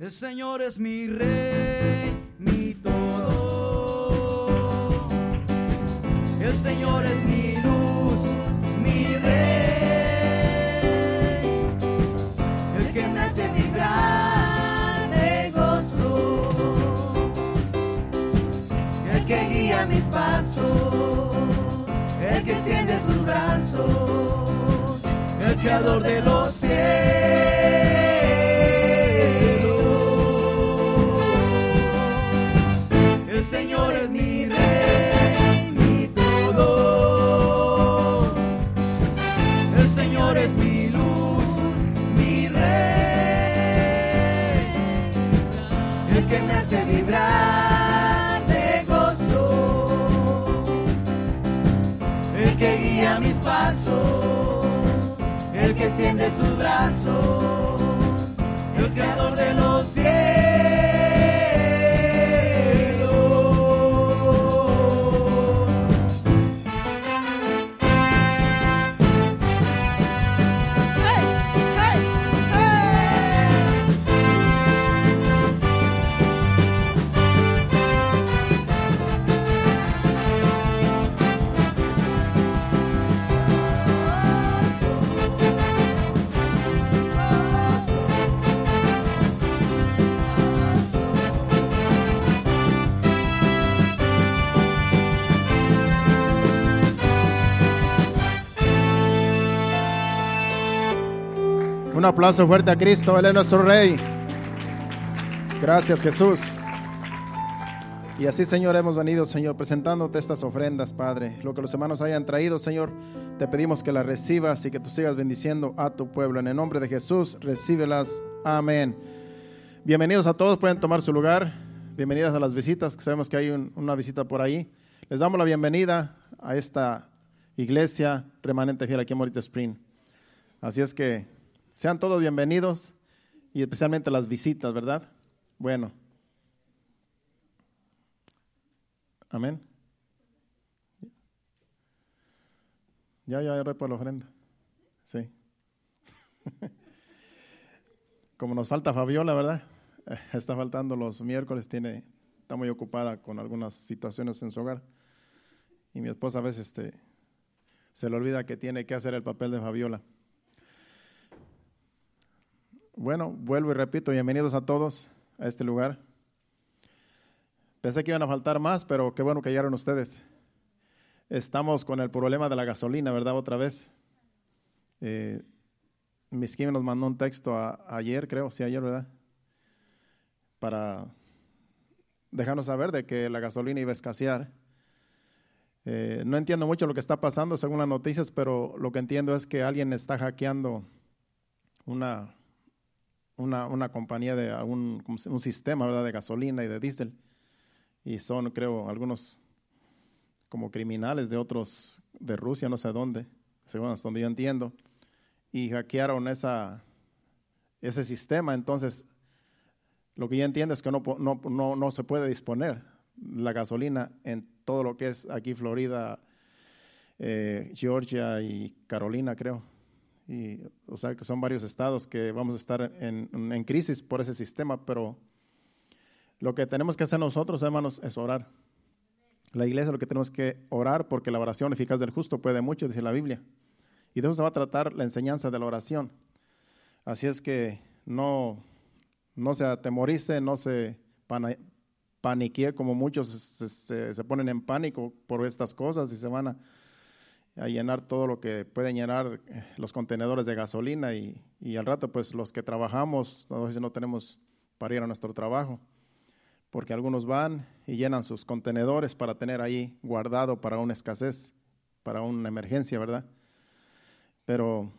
El Señor es mi Rey, mi todo. El Señor es mi luz, mi Rey, el que me hace vibrar de gozo, el que guía mis pasos, el que extiende sus brazos, el creador de los cielos. El Señor es mi Rey, mi todo. El Señor es mi luz, mi Rey, el que me hace vibrar de gozo, el que guía mis pasos, el que extiende sus brazos, el creador de los cielos. Un aplauso fuerte a Cristo, Él es nuestro Rey. Gracias, Jesús. Y así, Señor, hemos venido, Señor, presentándote estas ofrendas, Padre. Lo que los hermanos hayan traído, Señor, te pedimos que las recibas y que tú sigas bendiciendo a tu pueblo. En el nombre de Jesús, recíbelas. Amén. Bienvenidos a todos, pueden tomar su lugar. Bienvenidas a las visitas, que sabemos que hay una visita por ahí. Les damos la bienvenida a esta iglesia remanente fiel aquí en Morita Spring. Así es que sean todos bienvenidos y especialmente las visitas, ¿verdad? Bueno. Amén. Ya oré por la ofrenda. Sí. Como nos falta Fabiola, ¿verdad? Está faltando los miércoles, está muy ocupada con algunas situaciones en su hogar. Y mi esposa a veces se le olvida que tiene que hacer el papel de Fabiola. Bueno, vuelvo y repito, bienvenidos a todos a este lugar. Pensé que iban a faltar más, pero qué bueno que llegaron ustedes. Estamos con el problema de la gasolina, ¿verdad? Otra vez. Miss Kim nos mandó un texto ayer, creo, sí, ayer, ¿verdad? Para dejarnos saber de que la gasolina iba a escasear. No entiendo mucho lo que está pasando según las noticias, pero lo que entiendo es que alguien está hackeando una compañía de un sistema, ¿verdad?, de gasolina y de diésel, y son, creo, algunos como criminales de otros, de Rusia, no sé dónde, según hasta donde yo entiendo, y hackearon ese sistema. Entonces, lo que yo entiendo es que no se puede disponer la gasolina en todo lo que es aquí Florida, Georgia y Carolina, creo. Y, o sea, que son varios estados que vamos a estar en crisis por ese sistema, pero lo que tenemos que hacer nosotros, hermanos, es orar. La iglesia, lo que tenemos que orar, porque la oración eficaz del justo puede mucho, dice la Biblia. Y de eso se va a tratar la enseñanza de la oración. Así es que no se atemorice, no se paniquee, como muchos se ponen en pánico por estas cosas y se van a llenar todo lo que pueden llenar los contenedores de gasolina y al rato, pues, los que trabajamos a veces no tenemos para ir a nuestro trabajo, porque algunos van y llenan sus contenedores para tener ahí guardado para una escasez, para una emergencia, ¿verdad? Pero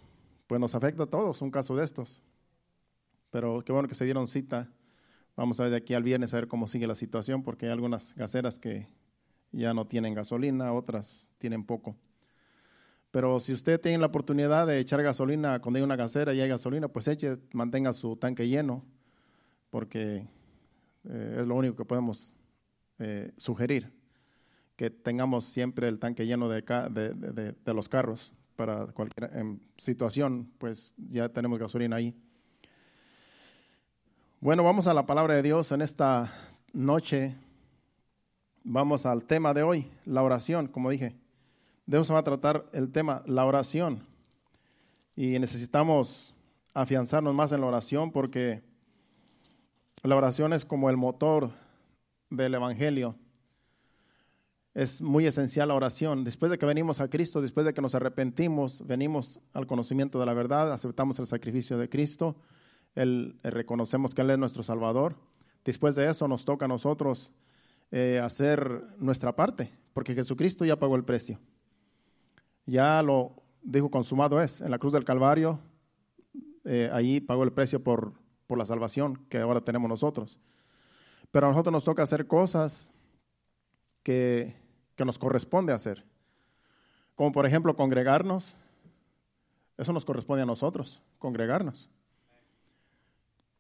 pues nos afecta a todos un caso de estos, pero qué bueno que se dieron cita. Vamos a ver de aquí al viernes a ver cómo sigue la situación, porque hay algunas gaseras que ya no tienen gasolina, otras tienen poco. Pero si usted tiene la oportunidad de echar gasolina, cuando hay una gasera y hay gasolina, pues mantenga su tanque lleno, porque es lo único que podemos sugerir, que tengamos siempre el tanque lleno de los carros para cualquier situación, pues ya tenemos gasolina ahí. Bueno, vamos a la palabra de Dios en esta noche. Vamos al tema de hoy, la oración, como dije. Dios va a tratar el tema, la oración. Y necesitamos afianzarnos más en la oración porque la oración es como el motor del evangelio. Es muy esencial la oración. Después de que venimos a Cristo, después de que nos arrepentimos, venimos al conocimiento de la verdad, aceptamos el sacrificio de Cristo. Reconocemos que Él es nuestro Salvador. Después de eso nos toca a nosotros hacer nuestra parte, porque Jesucristo ya pagó el precio. Ya lo dijo, consumado es. En la cruz del Calvario, allí pagó el precio por la salvación que ahora tenemos nosotros. Pero a nosotros nos toca hacer cosas que nos corresponde hacer. Como por ejemplo congregarnos. Eso nos corresponde a nosotros, congregarnos.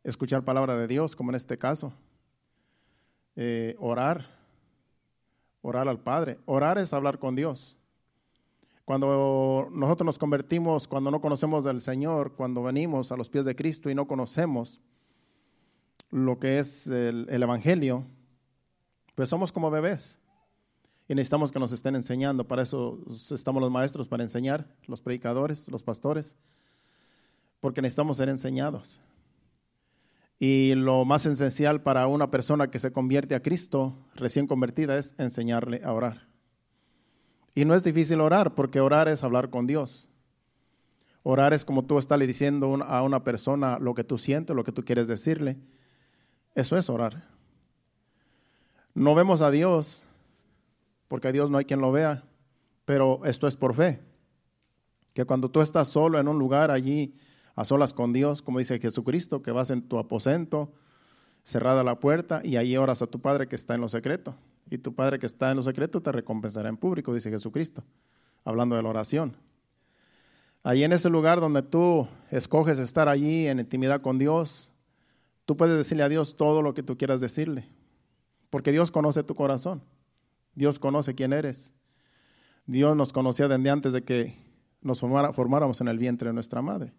Escuchar palabra de Dios, como en este caso, orar al Padre. Orar es hablar con Dios. Cuando nosotros nos convertimos, cuando no conocemos al Señor, cuando venimos a los pies de Cristo y no conocemos lo que es el Evangelio, pues somos como bebés y necesitamos que nos estén enseñando. Para eso estamos los maestros, para enseñar, los predicadores, los pastores, porque necesitamos ser enseñados. Y lo más esencial para una persona que se convierte a Cristo, recién convertida, es enseñarle a orar. Y no es difícil orar, porque orar es hablar con Dios. Orar es como tú estarle diciendo a una persona lo que tú sientes, lo que tú quieres decirle. Eso es orar. No vemos a Dios, porque a Dios no hay quien lo vea, pero esto es por fe. Que cuando tú estás solo en un lugar allí, a solas con Dios, como dice Jesucristo, que vas en tu aposento, cerrada la puerta, y ahí oras a tu Padre que está en lo secreto. Y tu Padre que está en lo secreto te recompensará en público, dice Jesucristo, hablando de la oración. Ahí en ese lugar donde tú escoges estar allí en intimidad con Dios, tú puedes decirle a Dios todo lo que tú quieras decirle, porque Dios conoce tu corazón, Dios conoce quién eres. Dios nos conocía desde antes de que nos formáramos en el vientre de nuestra madre.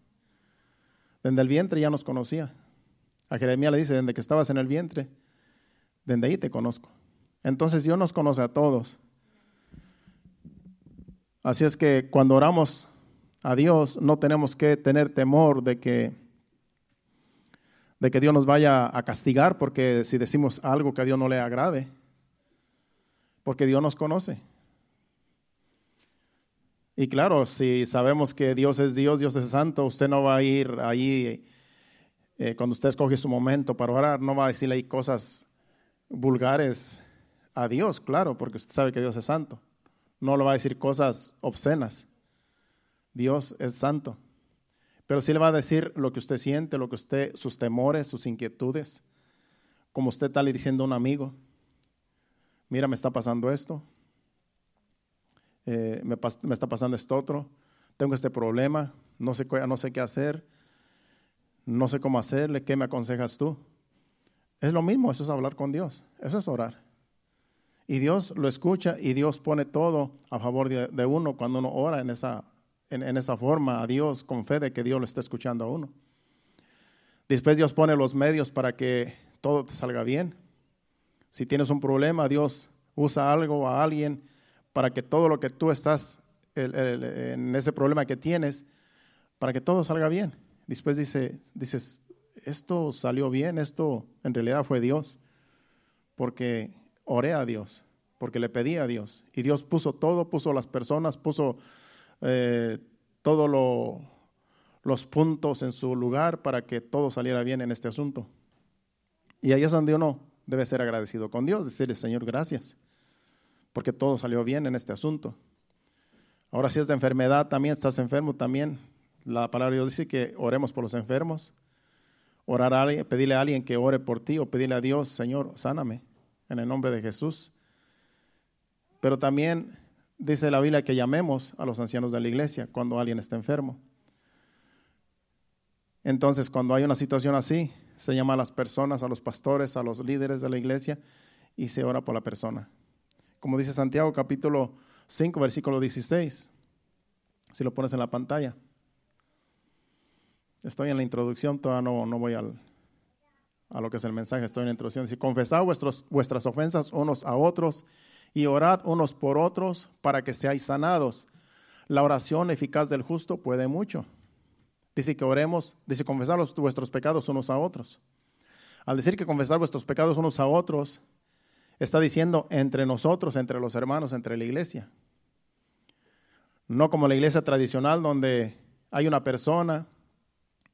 Desde el vientre ya nos conocía. A Jeremías le dice, desde que estabas en el vientre, desde ahí te conozco. Entonces Dios nos conoce a todos. Así es que cuando oramos a Dios, no tenemos que tener temor de que Dios nos vaya a castigar, porque si decimos algo que a Dios no le agrade, porque Dios nos conoce. Y claro, si sabemos que Dios es santo, usted no va a ir ahí, cuando usted escoge su momento para orar, no va a decirle ahí cosas vulgares a Dios, claro, porque usted sabe que Dios es santo. No le va a decir cosas obscenas. Dios es santo. Pero sí le va a decir lo que usted siente, lo que usted, sus temores, sus inquietudes, como usted está le diciendo a un amigo, mira, me está pasando esto. Me está pasando esto otro, tengo este problema, no sé qué hacer, no sé cómo hacerle, ¿qué me aconsejas tú? Es lo mismo, eso es hablar con Dios, eso es orar. Y Dios lo escucha y Dios pone todo a favor de uno cuando uno ora en esa forma a Dios, con fe de que Dios lo está escuchando a uno. Después Dios pone los medios para que todo te salga bien. Si tienes un problema, Dios usa algo a alguien para que todo lo que tú estás en ese problema que tienes, para que todo salga bien. Después dices, esto salió bien, esto en realidad fue Dios, porque oré a Dios, porque le pedí a Dios. Y Dios puso todo, puso las personas, puso todos los puntos en su lugar para que todo saliera bien en este asunto. Y ahí es donde uno debe ser agradecido con Dios, decirle, Señor, gracias, porque todo salió bien en este asunto. Ahora, si es de enfermedad, también estás enfermo, también la palabra de Dios dice que oremos por los enfermos. Orar a alguien, pedirle a alguien que ore por ti, o pedirle a Dios, Señor, sáname, en el nombre de Jesús. Pero también dice la Biblia que llamemos a los ancianos de la iglesia cuando alguien está enfermo. Entonces, cuando hay una situación así, se llama a las personas, a los pastores, a los líderes de la iglesia, y se ora por la persona. Como dice Santiago, capítulo 5, versículo 16, si lo pones en la pantalla. Estoy en la introducción, todavía no voy al a lo que es el mensaje, estoy en la introducción. Dice, confesad vuestras ofensas unos a otros y orad unos por otros para que seáis sanados. La oración eficaz del justo puede mucho. Dice que oremos, dice confesad vuestros pecados unos a otros. Al decir que confesad vuestros pecados unos a otros, está diciendo entre nosotros, entre los hermanos, entre la iglesia. No como la iglesia tradicional donde hay una persona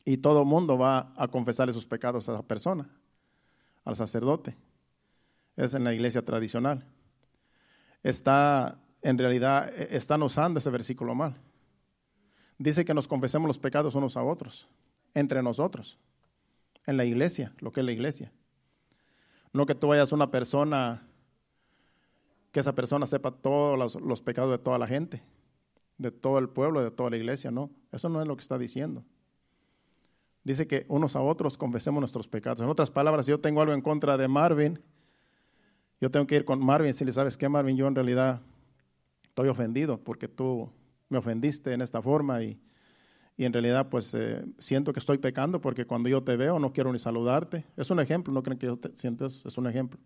y todo el mundo va a confesarle sus pecados a esa persona, al sacerdote. Es en la iglesia tradicional. En realidad, están usando ese versículo mal. Dice que nos confesemos los pecados unos a otros, entre nosotros, en la iglesia, lo que es la iglesia. No que tú vayas a una persona, que esa persona sepa todos los pecados de toda la gente, de todo el pueblo, de toda la iglesia, no. Eso no es lo que está diciendo. Dice que unos a otros confesemos nuestros pecados. En otras palabras, si yo tengo algo en contra de Marvin, yo tengo que ir con Marvin, si le sabes qué, Marvin, yo en realidad estoy ofendido porque tú me ofendiste en esta forma y en realidad pues siento que estoy pecando porque cuando yo te veo no quiero ni saludarte. Es un ejemplo, no creen que yo siento eso, es un ejemplo.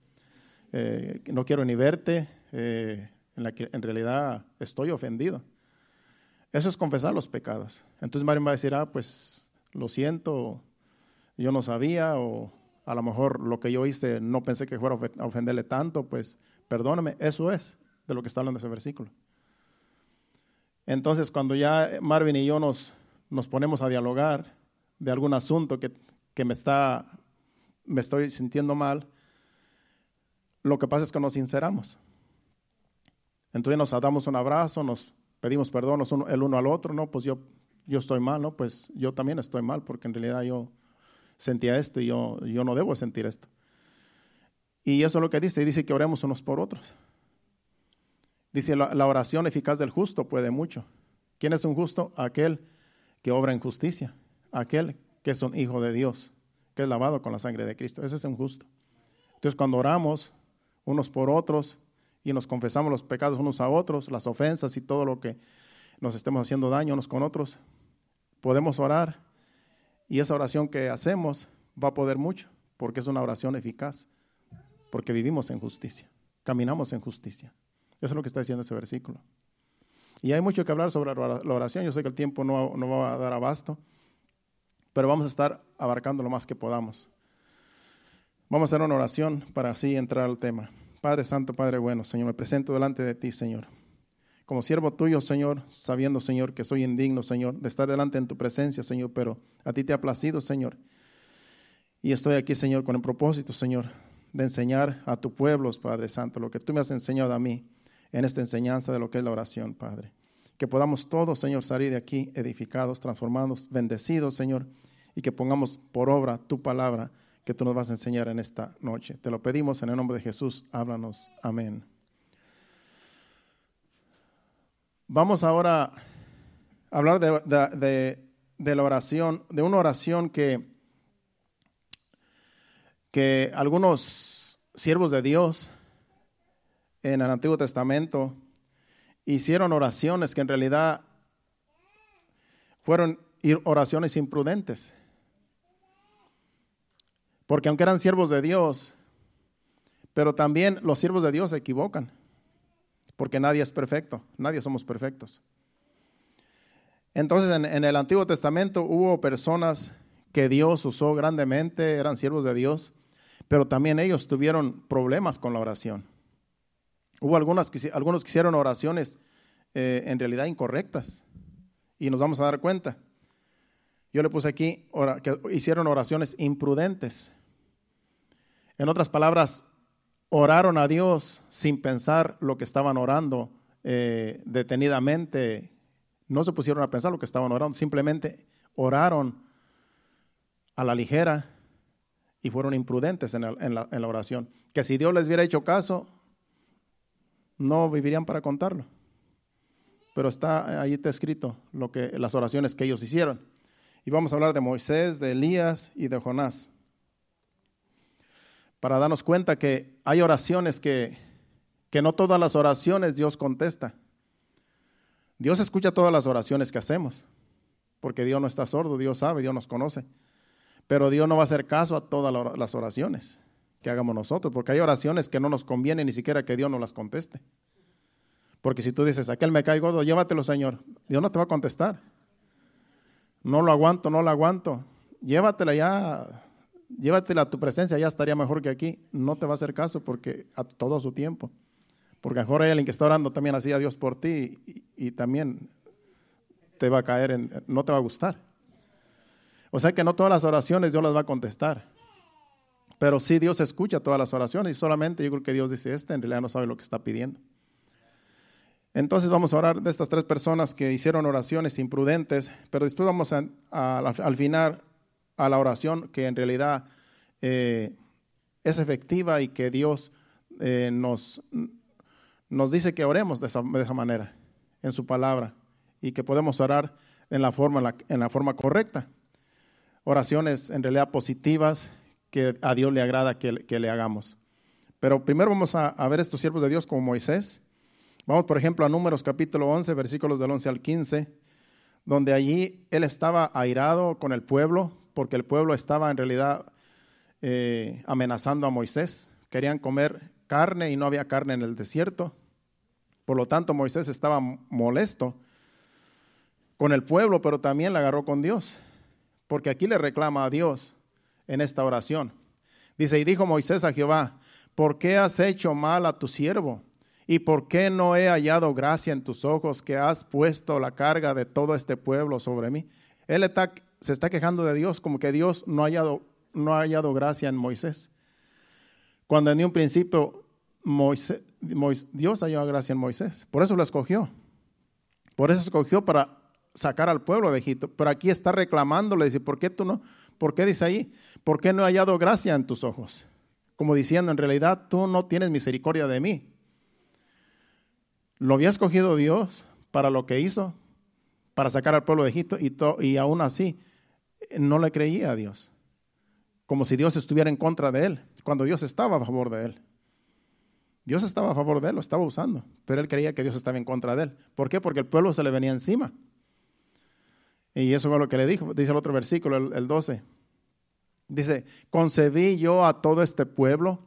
No quiero ni verte, en realidad estoy ofendido. Eso es confesar los pecados. Entonces Marvin va a decir, pues lo siento, yo no sabía, o a lo mejor lo que yo hice no pensé que fuera a ofenderle tanto, pues perdóname. Eso es de lo que está hablando ese versículo. Entonces, cuando ya Marvin y yo nos ponemos a dialogar de algún asunto que me estoy sintiendo mal, lo que pasa es que nos sinceramos. Entonces nos damos un abrazo, nos pedimos perdón el uno al otro, ¿no? Pues yo estoy mal, ¿no? Pues yo también estoy mal porque en realidad yo sentía esto y yo no debo sentir esto. Y eso es lo que dice que oremos unos por otros. Dice, la oración eficaz del justo puede mucho. ¿Quién es un justo? Aquel que obra en justicia, aquel que es un hijo de Dios, que es lavado con la sangre de Cristo. Ese es un justo. Entonces, cuando oramos unos por otros y nos confesamos los pecados unos a otros, las ofensas y todo lo que nos estemos haciendo daño unos con otros, podemos orar y esa oración que hacemos va a poder mucho porque es una oración eficaz, porque vivimos en justicia, caminamos en justicia. Eso es lo que está diciendo ese versículo. Y hay mucho que hablar sobre la oración. Yo sé que el tiempo no va a dar abasto, pero vamos a estar abarcando lo más que podamos. Vamos a hacer una oración para así entrar al tema. Padre Santo, Padre bueno, Señor, me presento delante de ti, Señor. Como siervo tuyo, Señor, sabiendo, Señor, que soy indigno, Señor, de estar delante en tu presencia, Señor, pero a ti te ha placido, Señor. Y estoy aquí, Señor, con el propósito, Señor, de enseñar a tu pueblo, Padre Santo, lo que tú me has enseñado a mí, en esta enseñanza de lo que es la oración, Padre. Que podamos todos, Señor, salir de aquí edificados, transformados, bendecidos, Señor, y que pongamos por obra tu palabra que tú nos vas a enseñar en esta noche. Te lo pedimos en el nombre de Jesús, háblanos. Amén. Vamos ahora a hablar de la oración, de una oración que algunos siervos de Dios en el Antiguo Testamento hicieron oraciones que en realidad fueron oraciones imprudentes. Porque aunque eran siervos de Dios, pero también los siervos de Dios se equivocan. Porque nadie es perfecto, nadie somos perfectos. Entonces en el Antiguo Testamento hubo personas que Dios usó grandemente, eran siervos de Dios, pero también ellos tuvieron problemas con la oración. Hubo algunos que hicieron oraciones en realidad incorrectas y nos vamos a dar cuenta. Yo le puse aquí que hicieron oraciones imprudentes. En otras palabras, oraron a Dios sin pensar lo que estaban orando detenidamente. No se pusieron a pensar lo que estaban orando, simplemente oraron a la ligera y fueron imprudentes en la oración. Que si Dios les hubiera hecho caso, no vivirían para contarlo, pero está ahí está escrito las oraciones que ellos hicieron. Y vamos a hablar de Moisés, de Elías y de Jonás, para darnos cuenta que hay oraciones que no todas las oraciones Dios contesta. Dios escucha todas las oraciones que hacemos, porque Dios no está sordo, Dios sabe, Dios nos conoce. Pero Dios no va a hacer caso a todas las oraciones que hagamos nosotros, porque hay oraciones que no nos conviene ni siquiera que Dios nos las conteste. Porque si tú dices, aquel me cae gordo, llévatelo, Señor, Dios no te va a contestar. No lo aguanto, no lo aguanto. Llévatela ya, llévatela a tu presencia, ya estaría mejor que aquí. No te va a hacer caso porque a todo su tiempo. Porque mejor hay alguien que está orando también así a Dios por ti y también te va a caer, no te va a gustar. O sea que no todas las oraciones Dios las va a contestar. Pero sí Dios escucha todas las oraciones y solamente yo creo que Dios dice, en realidad no sabe lo que está pidiendo. Entonces vamos a orar de estas tres personas que hicieron oraciones imprudentes, pero después vamos al final a la oración que en realidad es efectiva y que Dios nos dice que oremos de esa manera, en su palabra, y que podemos orar en la forma correcta. Oraciones en realidad positivas que a Dios le agrada que le hagamos. Pero primero vamos a ver estos siervos de Dios como Moisés. Vamos, por ejemplo, a Números capítulo 11, versículos del 11 al 15, donde allí él estaba airado con el pueblo, porque el pueblo estaba en realidad amenazando a Moisés. Querían comer carne y no había carne en el desierto. Por lo tanto, Moisés estaba molesto con el pueblo, pero también la agarró con Dios, porque aquí le reclama a Dios en esta oración. Dice, y dijo Moisés a Jehová, ¿por qué has hecho mal a tu siervo? ¿Y por qué no he hallado gracia en tus ojos que has puesto la carga de todo este pueblo sobre mí? Él se está quejando de Dios, como que Dios no ha hallado gracia en Moisés. Cuando en un principio Dios halló gracia en Moisés. Por eso lo escogió. Por eso escogió para sacar al pueblo de Egipto. Pero aquí está reclamándole, dice, ¿por qué tú no? ¿Por qué dice ahí? ¿Por qué no he hallado gracia en tus ojos? Como diciendo, en realidad tú no tienes misericordia de mí. Lo había escogido Dios para lo que hizo, para sacar al pueblo de Egipto, y aún así no le creía a Dios. Como si Dios estuviera en contra de él, cuando Dios estaba a favor de él. Dios estaba a favor de él, lo estaba usando, pero él creía que Dios estaba en contra de él. ¿Por qué? Porque el pueblo se le venía encima. Y eso fue lo que le dijo, dice el otro versículo, el 12. Dice, concebí yo a todo este pueblo,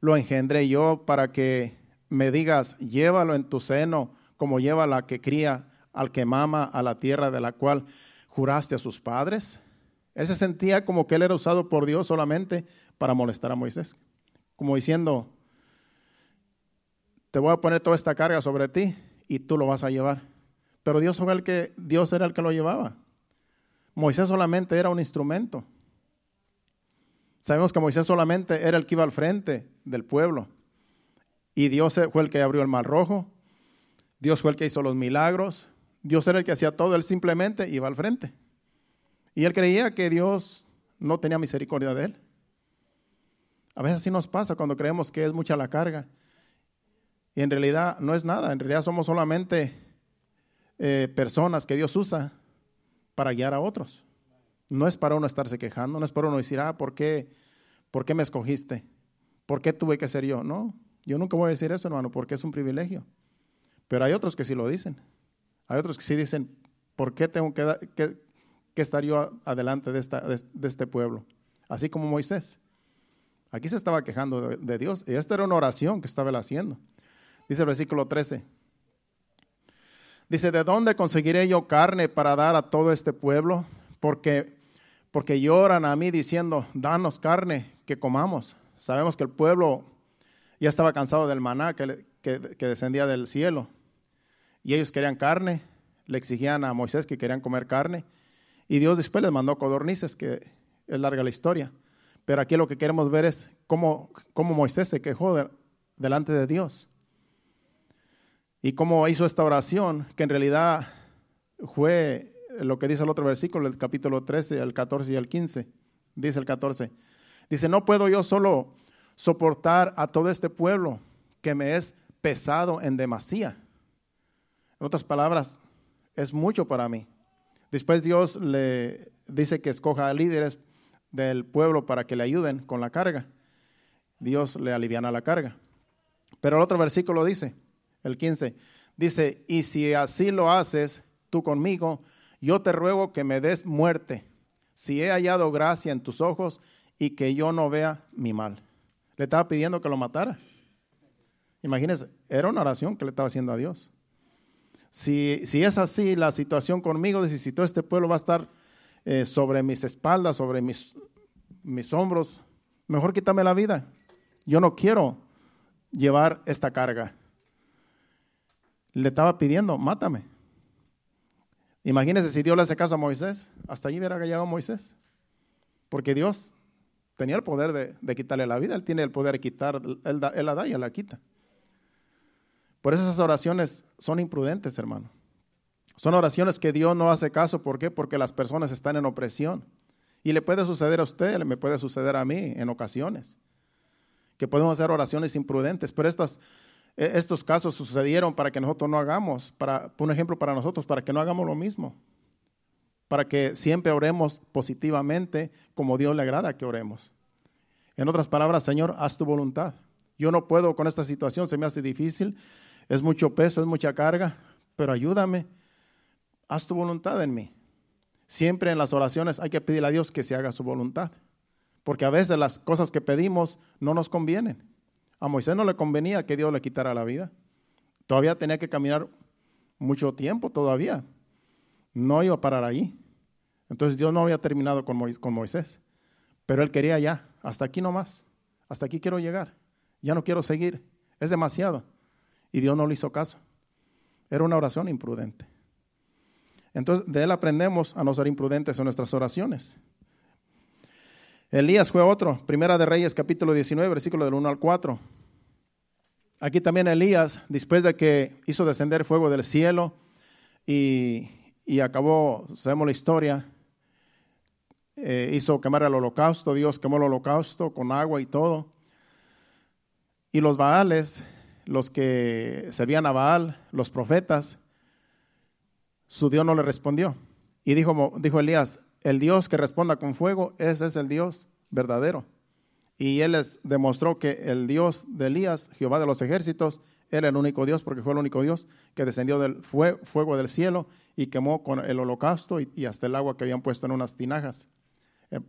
lo engendré yo para que me digas, llévalo en tu seno, como lleva la que cría al que mama a la tierra de la cual juraste a sus padres. Él se sentía como que él era usado por Dios solamente para molestar a Moisés. Como diciendo, te voy a poner toda esta carga sobre ti y tú lo vas a llevar. Pero Dios era el que lo llevaba. Moisés solamente era un instrumento. Sabemos que Moisés solamente era el que iba al frente del pueblo. Y Dios fue el que abrió el Mar Rojo, Dios fue el que hizo los milagros, Dios era el que hacía todo, él simplemente iba al frente. Y él creía que Dios no tenía misericordia de él. A veces así nos pasa cuando creemos que es mucha la carga. Y en realidad no es nada, en realidad somos solamente personas que Dios usa para guiar a otros. No es para uno estarse quejando, no es para uno decir, ¿por qué me escogiste? ¿Por qué tuve que ser yo? No. Yo nunca voy a decir eso, hermano, porque es un privilegio. Pero hay otros que sí lo dicen. Hay otros que sí dicen, ¿por qué tengo que estar yo adelante de este pueblo? Así como Moisés. Aquí se estaba quejando de Dios. Y esta era una oración que estaba él haciendo. Dice el versículo 13. Dice, ¿de dónde conseguiré yo carne para dar a todo este pueblo? Porque lloran a mí diciendo, danos carne que comamos. Sabemos que el pueblo ya estaba cansado del maná que descendía del cielo. Y ellos querían carne, le exigían a Moisés que querían comer carne. Y Dios después les mandó codornices, que es larga la historia. Pero aquí lo que queremos ver es cómo Moisés se quejó delante de Dios. Y cómo hizo esta oración, que en realidad fue lo que dice el otro versículo, el capítulo 13, el 14 y el 15. Dice el 14. Dice, no puedo yo solo soportar a todo este pueblo que me es pesado en demasía. En otras palabras, es mucho para mí. Después Dios le dice que escoja a líderes del pueblo para que le ayuden con la carga. Dios le aliviana la carga. Pero el otro versículo dice, el 15, dice, y si así lo haces tú conmigo, yo te ruego que me des muerte si he hallado gracia en tus ojos y que yo no vea mi mal. Le estaba pidiendo que lo matara. Imagínense, era una oración que le estaba haciendo a Dios. Si es así la situación conmigo, dice, si todo este pueblo va a estar sobre mis espaldas, sobre mis hombros, mejor quítame la vida. Yo no quiero llevar esta carga. Le estaba pidiendo, mátame. Imagínense si Dios le hace caso a Moisés, hasta allí hubiera llegado Moisés, porque Dios tenía el poder de quitarle la vida. Él tiene el poder de quitar, él la da y él la quita. Por eso esas oraciones son imprudentes, hermano. Son oraciones que Dios no hace caso. ¿Por qué? Porque las personas están en opresión. Y le puede suceder a usted, me puede suceder a mí en ocasiones, que podemos hacer oraciones imprudentes, pero estos casos sucedieron para que nosotros no hagamos, por ejemplo para nosotros, para que no hagamos lo mismo, para que siempre oremos positivamente como Dios le agrada que oremos. En otras palabras, Señor, haz tu voluntad. Yo no puedo con esta situación, se me hace difícil, es mucho peso, es mucha carga, pero ayúdame, haz tu voluntad en mí. Siempre en las oraciones hay que pedirle a Dios que se haga su voluntad, porque a veces las cosas que pedimos no nos convienen. A Moisés no le convenía que Dios le quitara la vida. Todavía tenía que caminar mucho tiempo todavía. No iba a parar allí. Entonces Dios no había terminado con Moisés. Pero él quería ya, hasta aquí nomás. Hasta aquí quiero llegar. Ya no quiero seguir. Es demasiado. Y Dios no le hizo caso. Era una oración imprudente. Entonces de él aprendemos a no ser imprudentes en nuestras oraciones. Elías fue otro, Primera de Reyes, capítulo 19, versículo del 1 al 4. Aquí también Elías, después de que hizo descender fuego del cielo y acabó, sabemos la historia, hizo quemar el holocausto, Dios quemó el holocausto con agua y todo. Y los Baales, los que servían a Baal, los profetas, su Dios no le respondió. Y dijo Elías, el Dios que responda con fuego, ese es el Dios verdadero. Y él les demostró que el Dios de Elías, Jehová de los ejércitos, era el único Dios, porque fue el único Dios que descendió del fuego del cielo y quemó con el holocausto y hasta el agua que habían puesto en unas tinajas, en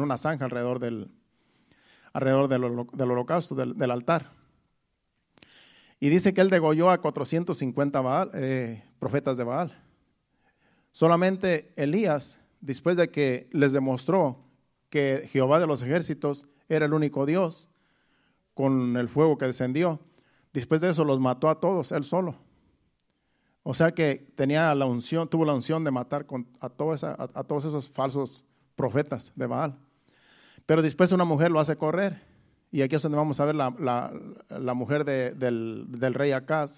una zanja alrededor del holocausto, del altar. Y dice que él degolló a 450 profetas de Baal. Solamente Elías, después de que les demostró que Jehová de los ejércitos era el único Dios, con el fuego que descendió, después de eso los mató a todos, él solo. O sea que tuvo la unción de matar a todos esos falsos profetas de Baal. Pero después una mujer lo hace correr, y aquí es donde vamos a ver la mujer del rey Acab,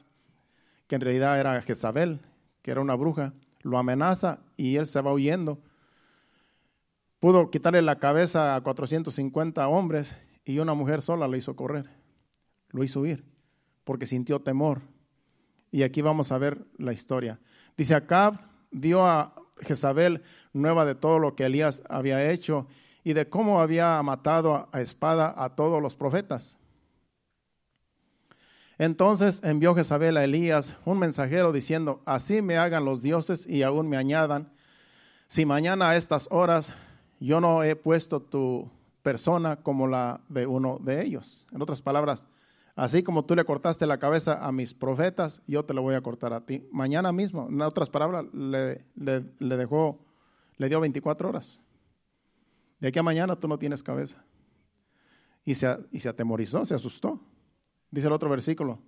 que en realidad era Jezabel, que era una bruja. Lo amenaza y él se va huyendo. Pudo quitarle la cabeza a 450 hombres y una mujer sola lo hizo correr, lo hizo huir, porque sintió temor. Y aquí vamos a ver la historia. Dice, Acab dio a Jezabel nueva de todo lo que Elías había hecho y de cómo había matado a espada a todos los profetas. Entonces envió Jezabel a Elías un mensajero diciendo, así me hagan los dioses y aún me añadan, si mañana a estas horas yo no he puesto tu persona como la de uno de ellos. En otras palabras, así como tú le cortaste la cabeza a mis profetas, yo te la voy a cortar a ti mañana mismo. En otras palabras, le dio 24 horas. De aquí a mañana tú no tienes cabeza. Y se atemorizó, se asustó. Dice el otro versículo.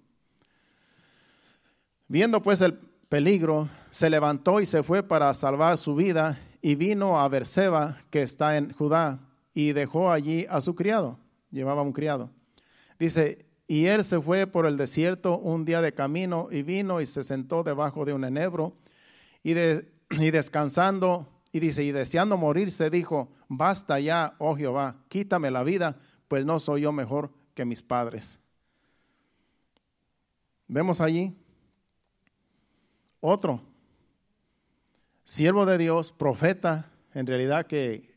Viendo pues el peligro, se levantó y se fue para salvar su vida y vino a Beerseba, que está en Judá, y dejó allí a su criado. Llevaba un criado. Dice, y él se fue por el desierto un día de camino y vino y se sentó debajo de un enebro y descansando, y dice, y deseando morirse, dijo, basta ya, oh Jehová, quítame la vida, pues no soy yo mejor que mis padres. Vemos allí otro siervo de Dios, profeta, en realidad que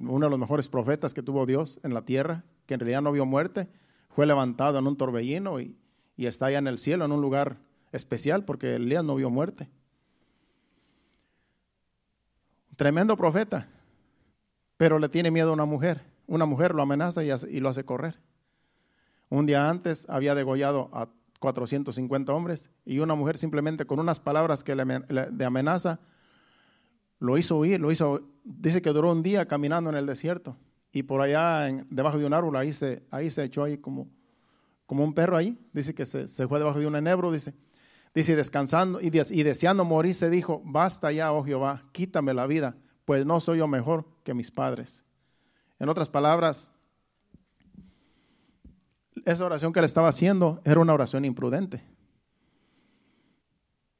uno de los mejores profetas que tuvo Dios en la tierra, que en realidad no vio muerte, fue levantado en un torbellino y está allá en el cielo, en un lugar especial, porque Elías no vio muerte. Tremendo profeta, pero le tiene miedo a una mujer. Una mujer lo amenaza y lo hace correr. Un día antes había degollado a 450 hombres y una mujer simplemente con unas palabras que de amenaza lo hizo huir, dice que duró un día caminando en el desierto y por allá debajo de un árbol, ahí se echó ahí como un perro ahí, dice que se fue debajo de un enebro, dice descansando y deseando morir, se dijo, basta ya, oh Jehová, quítame la vida, pues no soy yo mejor que mis padres. En otras palabras, esa oración que le estaba haciendo era una oración imprudente.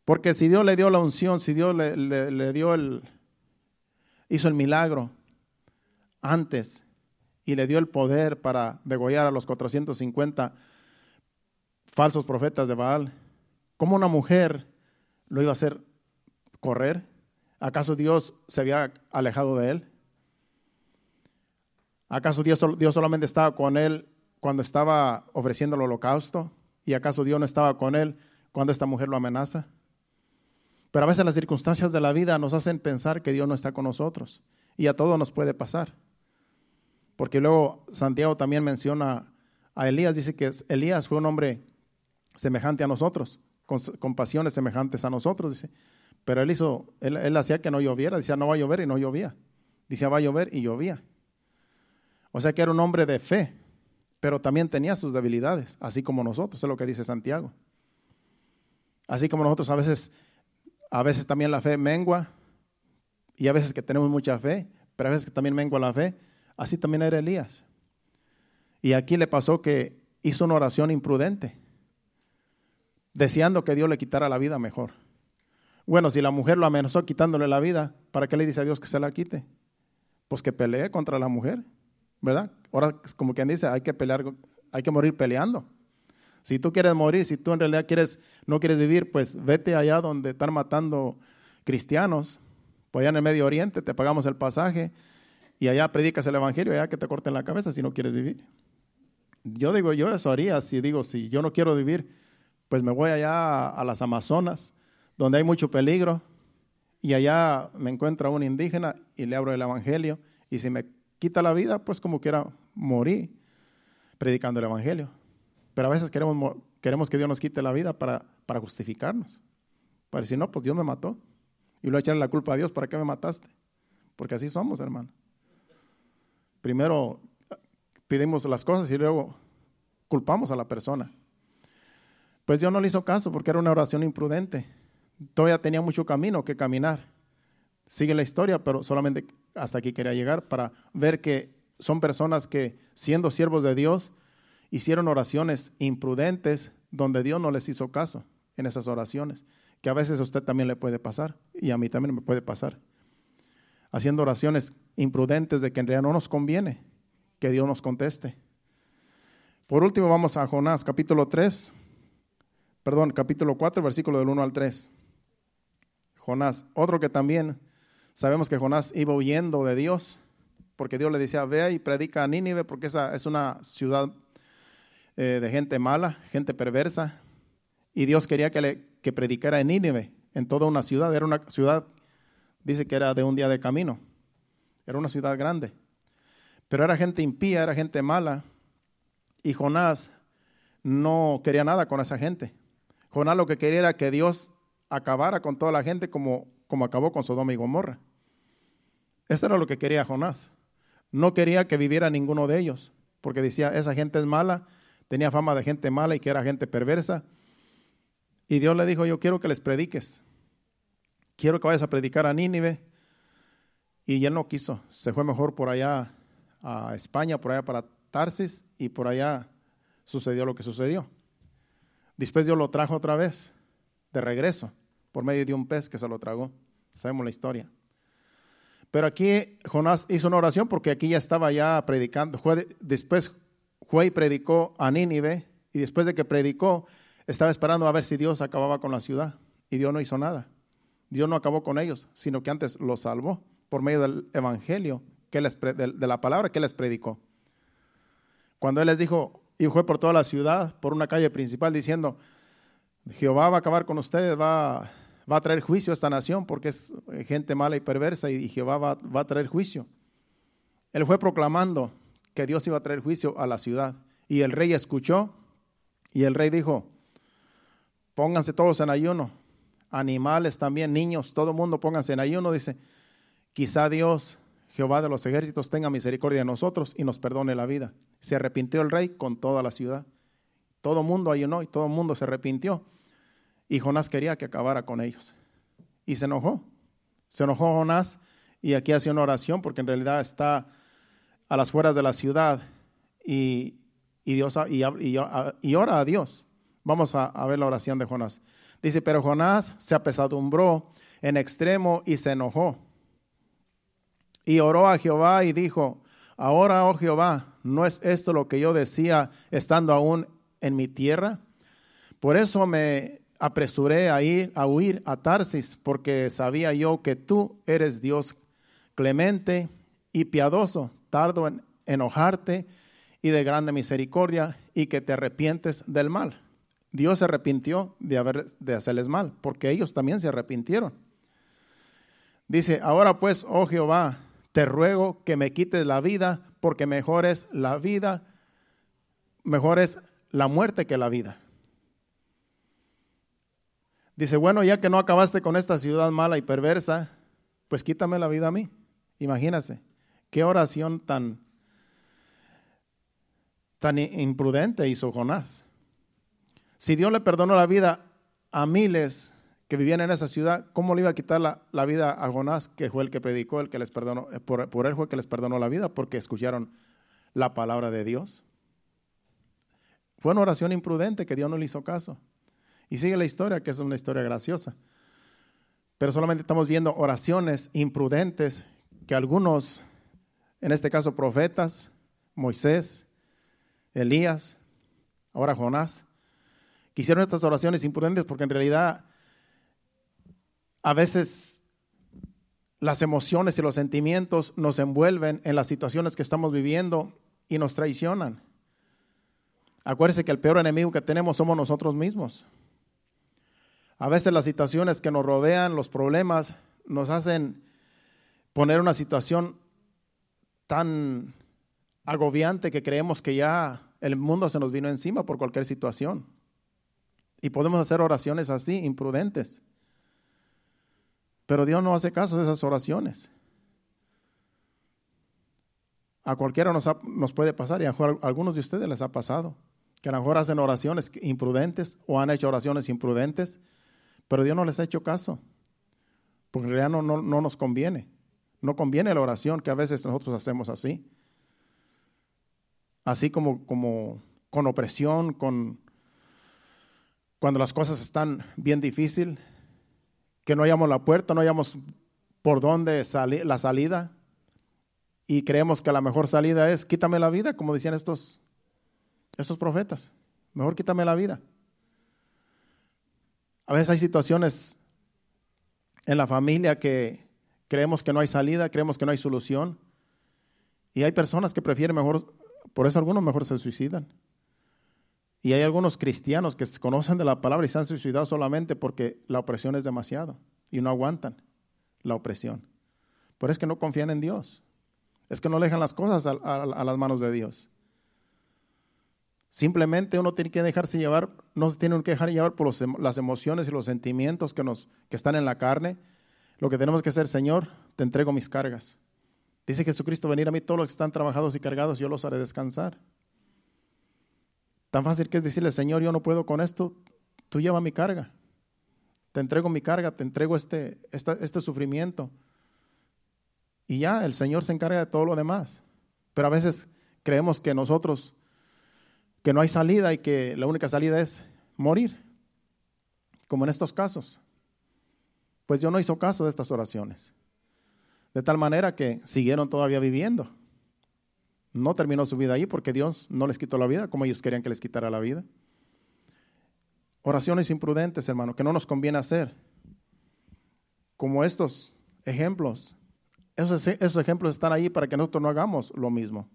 Porque si Dios le dio la unción, si Dios le dio hizo el milagro antes y le dio el poder para degollar a los 450 falsos profetas de Baal, ¿cómo una mujer lo iba a hacer correr? ¿Acaso Dios se había alejado de él? ¿Acaso Dios solamente estaba con él cuando estaba ofreciendo el holocausto? ¿Y acaso Dios no estaba con él cuando esta mujer lo amenaza? Pero a veces las circunstancias de la vida nos hacen pensar que Dios no está con nosotros y a todos nos puede pasar. Porque luego Santiago también menciona a Elías, dice que Elías fue un hombre semejante a nosotros, con pasiones semejantes a nosotros, dice. Pero él hacía que no lloviera, decía no va a llover y no llovía, decía va a llover y llovía. O sea que era un hombre de fe, pero también tenía sus debilidades, así como nosotros, es lo que dice Santiago. Así como nosotros a veces también la fe mengua, y a veces que tenemos mucha fe, pero a veces que también mengua la fe, así también era Elías. Y aquí le pasó que hizo una oración imprudente, deseando que Dios le quitara la vida mejor. Bueno, si la mujer lo amenazó quitándole la vida, ¿para qué le dice a Dios que se la quite? Pues que pelee contra la mujer, ¿verdad? Ahora, como quien dice, hay que pelear, hay que morir peleando. Si tú quieres morir, si tú en realidad no quieres vivir, pues vete allá donde están matando cristianos, pues allá en el Medio Oriente, te pagamos el pasaje y allá predicas el evangelio, allá que te corten la cabeza si no quieres vivir. Yo digo, yo eso haría, si yo no quiero vivir, pues me voy allá a las Amazonas, donde hay mucho peligro, y allá me encuentro a un indígena y le abro el evangelio, y si me quita la vida, pues como quiera morí predicando el evangelio. Pero a veces queremos que Dios nos quite la vida para justificarnos. Para decir, no, pues Dios me mató. Y luego echarle la culpa a Dios, ¿para qué me mataste? Porque así somos, hermano. Primero pedimos las cosas y luego culpamos a la persona. Pues Dios no le hizo caso porque era una oración imprudente. Todavía tenía mucho camino que caminar. Sigue la historia, pero solamente hasta aquí quería llegar para ver que son personas que, siendo siervos de Dios, hicieron oraciones imprudentes donde Dios no les hizo caso en esas oraciones, que a veces a usted también le puede pasar y a mí también me puede pasar. Haciendo oraciones imprudentes de que en realidad no nos conviene que Dios nos conteste. Por último vamos a Jonás, capítulo 4, versículo del 1 al 3. Jonás, otro que también sabemos que Jonás iba huyendo de Dios, porque Dios le decía, ve y predica a Nínive, porque esa es una ciudad de gente mala, gente perversa, y Dios quería que predicara en Nínive, en toda una ciudad. Era una ciudad, dice que era de un día de camino, era una ciudad grande, pero era gente impía, era gente mala, y Jonás no quería nada con esa gente. Jonás lo que quería era que Dios acabara con toda la gente como acabó con Sodoma y Gomorra. Eso era lo que quería Jonás. No quería que viviera ninguno de ellos, porque decía, esa gente es mala, tenía fama de gente mala y que era gente perversa. Y Dios le dijo, yo quiero que les prediques. Quiero que vayas a predicar a Nínive. Y él no quiso. Se fue mejor por allá a España, por allá para Tarsis. Y por allá sucedió lo que sucedió. Después Dios lo trajo otra vez, de regreso, por medio de un pez que se lo tragó. Sabemos la historia. Pero aquí Jonás hizo una oración porque aquí ya estaba ya predicando. Después fue y predicó a Nínive, y después de que predicó, estaba esperando a ver si Dios acababa con la ciudad, y Dios no hizo nada. Dios no acabó con ellos, sino que antes los salvó por medio del evangelio, de la palabra que les predicó. Cuando Él les dijo, y fue por toda la ciudad, por una calle principal, diciendo, Jehová va a acabar con ustedes, va va a traer juicio a esta nación porque es gente mala y perversa y Jehová va a traer juicio. Él fue proclamando que Dios iba a traer juicio a la ciudad y el rey escuchó y el rey dijo, pónganse todos en ayuno, animales también, niños, todo el mundo pónganse en ayuno, dice, quizá Dios, Jehová de los ejércitos, tenga misericordia de nosotros y nos perdone la vida. Se arrepintió el rey con toda la ciudad. Todo el mundo ayunó y todo el mundo se arrepintió. Y Jonás quería que acabara con ellos. Y se enojó. Se enojó Jonás y aquí hace una oración porque en realidad está a las afueras de la ciudad y Dios ora a Dios. Vamos a ver la oración de Jonás. Dice, pero Jonás se apesadumbró en extremo y se enojó. Y oró a Jehová y dijo, ahora, oh Jehová, ¿no es esto lo que yo decía estando aún en mi tierra? Por eso me apresuré a huir a Tarsis, porque sabía yo que tú eres Dios clemente y piadoso, tardo en enojarte y de grande misericordia, y que te arrepientes del mal. Dios se arrepintió de hacerles mal, porque ellos también se arrepintieron. Dice, ahora pues, oh Jehová, te ruego que me quites la vida, porque mejor es la muerte que la vida. Dice, bueno, ya que no acabaste con esta ciudad mala y perversa, pues quítame la vida a mí. Imagínense, qué oración tan imprudente hizo Jonás. Si Dios le perdonó la vida a miles que vivían en esa ciudad, ¿cómo le iba a quitar la vida a Jonás, que fue el que predicó, el que les perdonó? Por él fue el que les perdonó la vida, porque escucharon la palabra de Dios. Fue una oración imprudente que Dios no le hizo caso. Y sigue la historia, que es una historia graciosa. Pero solamente estamos viendo oraciones imprudentes que algunos, en este caso profetas, Moisés, Elías, ahora Jonás, que hicieron estas oraciones imprudentes porque en realidad a veces las emociones y los sentimientos nos envuelven en las situaciones que estamos viviendo y nos traicionan. Acuérdense que el peor enemigo que tenemos somos nosotros mismos. A veces las situaciones que nos rodean, los problemas, nos hacen poner una situación tan agobiante que creemos que ya el mundo se nos vino encima por cualquier situación. Y podemos hacer oraciones así, imprudentes. Pero Dios no hace caso de esas oraciones. A cualquiera nos puede pasar, y a algunos de ustedes les ha pasado, que a lo mejor hacen oraciones imprudentes o han hecho oraciones imprudentes, pero Dios no les ha hecho caso, porque en realidad no nos conviene. No conviene la oración que a veces nosotros hacemos así como con opresión, cuando las cosas están bien difíciles, que no hallamos la puerta, no hallamos por dónde la salida y creemos que la mejor salida es quítame la vida, como decían estos profetas, mejor quítame la vida. A veces hay situaciones en la familia que creemos que no hay salida, creemos que no hay solución y hay personas que prefieren mejor, por eso algunos mejor se suicidan. Y hay algunos cristianos que conocen de la palabra y se han suicidado solamente porque la opresión es demasiado y no aguantan la opresión. Pero es que no confían en Dios. Es que no dejan las cosas a las manos de Dios. Simplemente uno tiene que dejarse llevar, no se tiene que dejar llevar por las emociones y los sentimientos que están en la carne. Lo que tenemos que hacer, Señor, te entrego mis cargas. Dice Jesucristo, venid a mí todos los que están trabajados y cargados, yo los haré descansar. Tan fácil que es decirle, Señor, yo no puedo con esto, tú lleva mi carga. Te entrego mi carga, te entrego este sufrimiento. Y ya, el Señor se encarga de todo lo demás. Pero a veces creemos que nosotros, que no hay salida y que la única salida es morir. Como en estos casos. Pues Dios no hizo caso de estas oraciones. De tal manera que siguieron todavía viviendo. No terminó su vida allí porque Dios no les quitó la vida como ellos querían que les quitara la vida. Oraciones imprudentes, hermano, que no nos conviene hacer. Como estos ejemplos. Esos ejemplos están ahí para que nosotros no hagamos lo mismo.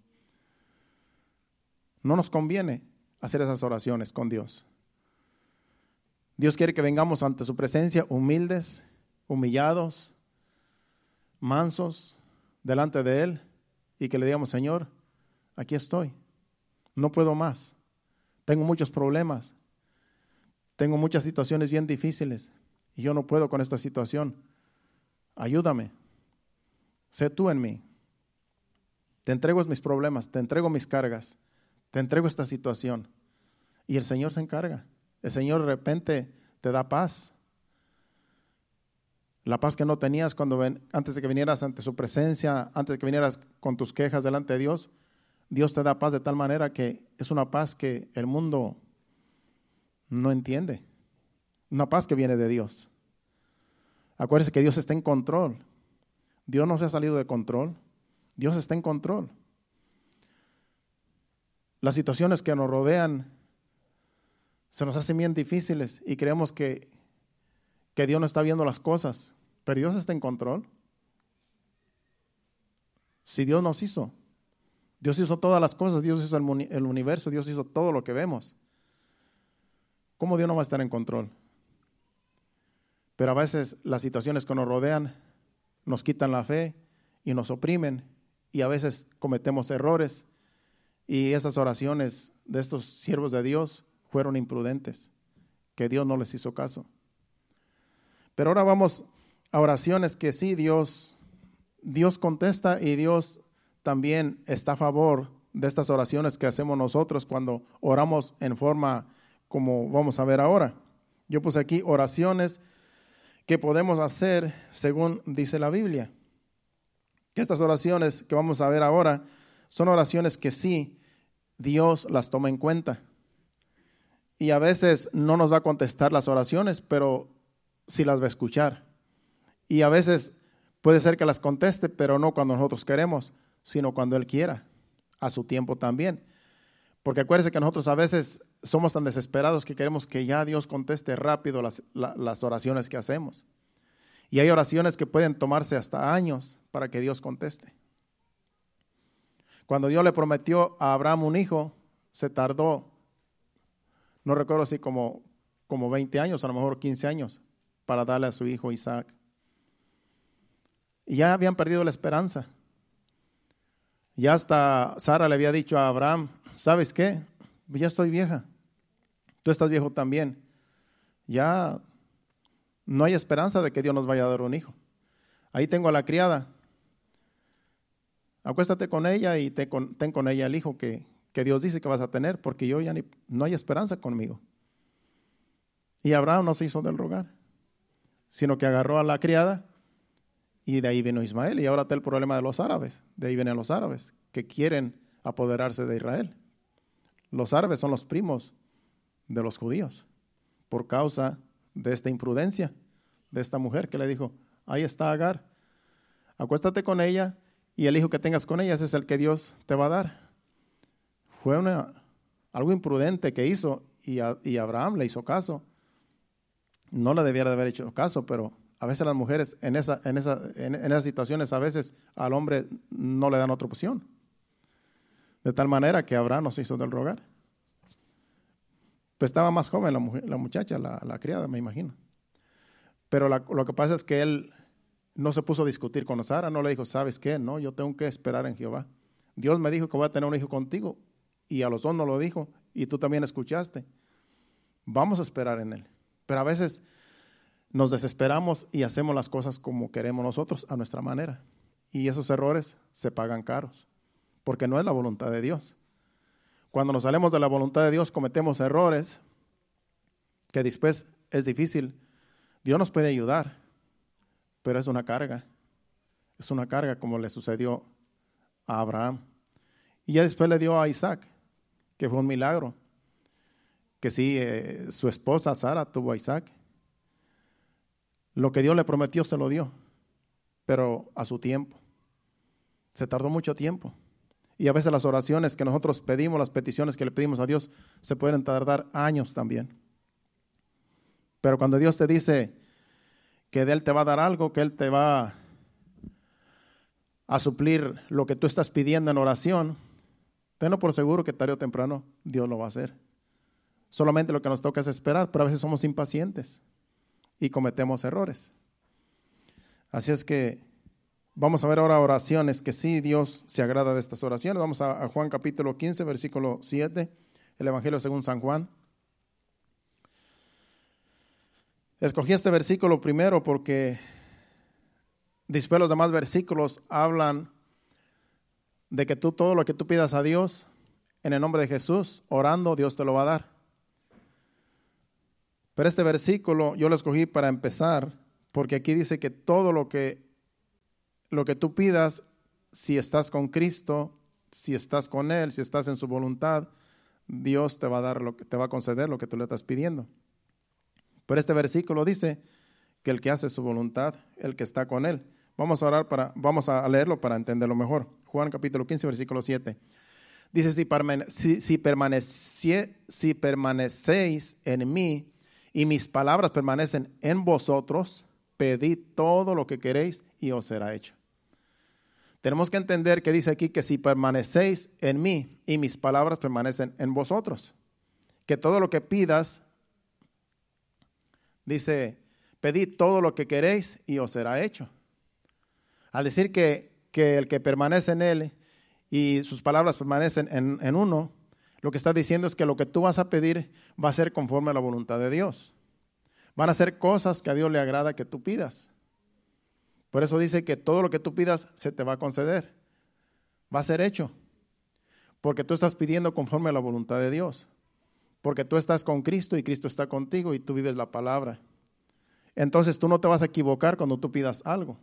No nos conviene hacer esas oraciones con Dios. Dios quiere que vengamos ante su presencia humildes, humillados, mansos, delante de Él, y que le digamos: Señor, aquí estoy, no puedo más, tengo muchos problemas, tengo muchas situaciones bien difíciles, y yo no puedo con esta situación, ayúdame, sé tú en mí, te entrego mis problemas, te entrego mis cargas, te entrego esta situación, y el Señor se encarga. El Señor de repente te da paz, la paz que no tenías cuando antes de que vinieras ante su presencia, antes de que vinieras con tus quejas delante de Dios. Dios te da paz de tal manera que es una paz que el mundo no entiende, una paz que viene de Dios. Acuérdese que Dios está en control, Dios no se ha salido de control, Dios está en control. Las situaciones que nos rodean se nos hacen bien difíciles y creemos que Dios no está viendo las cosas, pero Dios está en control. Si Dios nos hizo, Dios hizo todas las cosas, Dios hizo el universo, Dios hizo todo lo que vemos. ¿Cómo Dios no va a estar en control? Pero a veces las situaciones que nos rodean nos quitan la fe y nos oprimen, y a veces cometemos errores, y esas oraciones de estos siervos de Dios fueron imprudentes, que Dios no les hizo caso. Pero ahora vamos a oraciones que sí Dios contesta, y Dios también está a favor de estas oraciones que hacemos nosotros cuando oramos en forma como vamos a ver ahora. Yo puse aquí oraciones que podemos hacer según dice la Biblia. Que estas oraciones que vamos a ver ahora son oraciones que sí Dios las toma en cuenta. Y a veces no nos va a contestar las oraciones, pero si las va a escuchar, y a veces puede ser que las conteste, pero no cuando nosotros queremos, sino cuando Él quiera, a su tiempo también, porque acuérdense que nosotros a veces somos tan desesperados que queremos que ya Dios conteste rápido las oraciones que hacemos, y hay oraciones que pueden tomarse hasta años para que Dios conteste. Cuando Dios le prometió a Abraham un hijo, se tardó, no recuerdo si como 20 años, a lo mejor 15 años, para darle a su hijo Isaac. Y ya habían perdido la esperanza. Ya hasta Sara le había dicho a Abraham: ¿sabes qué? Ya estoy vieja, tú estás viejo también, ya no hay esperanza de que Dios nos vaya a dar un hijo. Ahí tengo a la criada, acuéstate con ella y ten con ella el hijo que Dios dice que vas a tener, porque yo ya no hay esperanza conmigo. Y Abraham no se hizo del rogar, sino que agarró a la criada, y de ahí vino Ismael. Y ahora está el problema de los árabes, de ahí vienen los árabes que quieren apoderarse de Israel. Los árabes son los primos de los judíos por causa de esta imprudencia, de esta mujer que le dijo: ahí está Agar, acuéstate con ella y el hijo que tengas con ella, ese es el que Dios te va a dar. Fue algo imprudente que hizo, y Abraham le hizo caso. No le debiera de haber hecho caso, pero a veces las mujeres en esas situaciones, a veces al hombre no le dan otra opción. De tal manera que Abraham nos hizo del rogar. Pues estaba más joven la muchacha, la criada, me imagino. Pero lo que pasa es que él no se puso a discutir con Sara, no le dijo: ¿sabes qué? No, yo tengo que esperar en Jehová. Dios me dijo que voy a tener un hijo contigo, y a los dos no lo dijo, y tú también escuchaste. Vamos a esperar en él. Pero a veces nos desesperamos y hacemos las cosas como queremos nosotros, a nuestra manera. Y esos errores se pagan caros, porque no es la voluntad de Dios. Cuando nos salemos de la voluntad de Dios, cometemos errores que después es difícil. Dios nos puede ayudar, pero es una carga. Es una carga, como le sucedió a Abraham. Y ya después le dio a Isaac, que fue un milagro. Que sí, su esposa Sara tuvo a Isaac. Lo que Dios le prometió se lo dio, pero a su tiempo. Se tardó mucho tiempo. Y a veces las oraciones que nosotros pedimos, las peticiones que le pedimos a Dios, se pueden tardar años también. Pero cuando Dios te dice que de Él te va a dar algo, que Él te va a suplir lo que tú estás pidiendo en oración, tenlo por seguro que tarde o temprano Dios lo va a hacer. Solamente lo que nos toca es esperar, pero a veces somos impacientes y cometemos errores. Así es que vamos a ver ahora oraciones que sí Dios se agrada de estas oraciones. Vamos a Juan capítulo 15, versículo 7, el Evangelio según San Juan. Escogí este versículo primero porque después los demás versículos hablan de que tú todo lo que tú pidas a Dios en el nombre de Jesús, orando, Dios te lo va a dar. Pero este versículo yo lo escogí para empezar porque aquí dice que todo lo que tú pidas, si estás con Cristo, si estás con Él, si estás en su voluntad, Dios te va a dar te va a conceder lo que tú le estás pidiendo. Pero este versículo dice que el que hace su voluntad, el que está con Él. Vamos a leerlo para entenderlo mejor. Juan capítulo 15, versículo 7. Dice, si permanecéis en mí y mis palabras permanecen en vosotros, pedid todo lo que queréis y os será hecho. Tenemos que entender que dice aquí que si permanecéis en mí y mis palabras permanecen en vosotros, que todo lo que pidas, dice, pedid todo lo que queréis y os será hecho. Al decir que el que permanece en él y sus palabras permanecen en uno, lo que está diciendo es que lo que tú vas a pedir va a ser conforme a la voluntad de Dios. Van a ser cosas que a Dios le agrada que tú pidas. Por eso dice que todo lo que tú pidas se te va a conceder. Va a ser hecho. Porque tú estás pidiendo conforme a la voluntad de Dios. Porque tú estás con Cristo y Cristo está contigo y tú vives la palabra. Entonces tú no te vas a equivocar cuando tú pidas algo,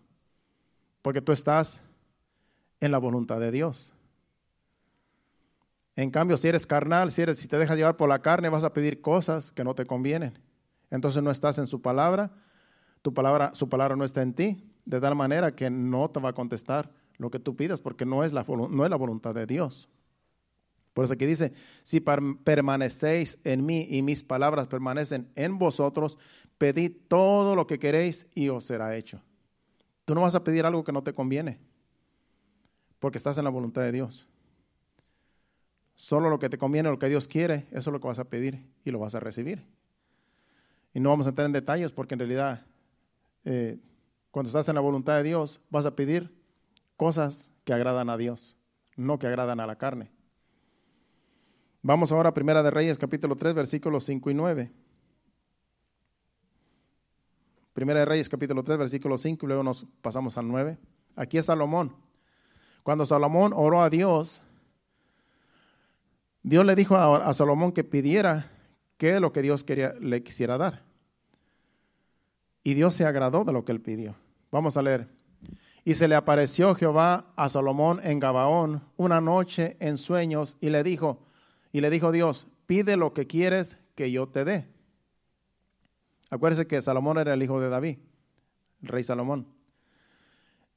porque tú estás en la voluntad de Dios. En cambio, si eres carnal, si te dejas llevar por la carne, vas a pedir cosas que no te convienen. Entonces no estás en su palabra, su palabra no está en ti, de tal manera que no te va a contestar lo que tú pidas, porque no es la voluntad de Dios. Por eso aquí dice, si permanecéis en mí y mis palabras permanecen en vosotros, pedid todo lo que queréis y os será hecho. Tú no vas a pedir algo que no te conviene, porque estás en la voluntad de Dios. Solo lo que te conviene, lo que Dios quiere, eso es lo que vas a pedir y lo vas a recibir. Y no vamos a entrar en detalles porque en realidad cuando estás en la voluntad de Dios vas a pedir cosas que agradan a Dios, no que agradan a la carne. Vamos ahora a Primera de Reyes, capítulo 3, versículos 5 y 9. Primera de Reyes, capítulo 3, versículo 5, y luego nos pasamos al 9. Aquí es Salomón. Cuando Salomón oró a Dios, Dios le dijo a Salomón que pidiera qué es lo que Dios le quisiera dar. Y Dios se agradó de lo que él pidió. Vamos a leer. Y se le apareció Jehová a Salomón en Gabaón una noche en sueños y le dijo, Dios, pide lo que quieres que yo te dé. Acuérdese que Salomón era el hijo de David, el rey Salomón.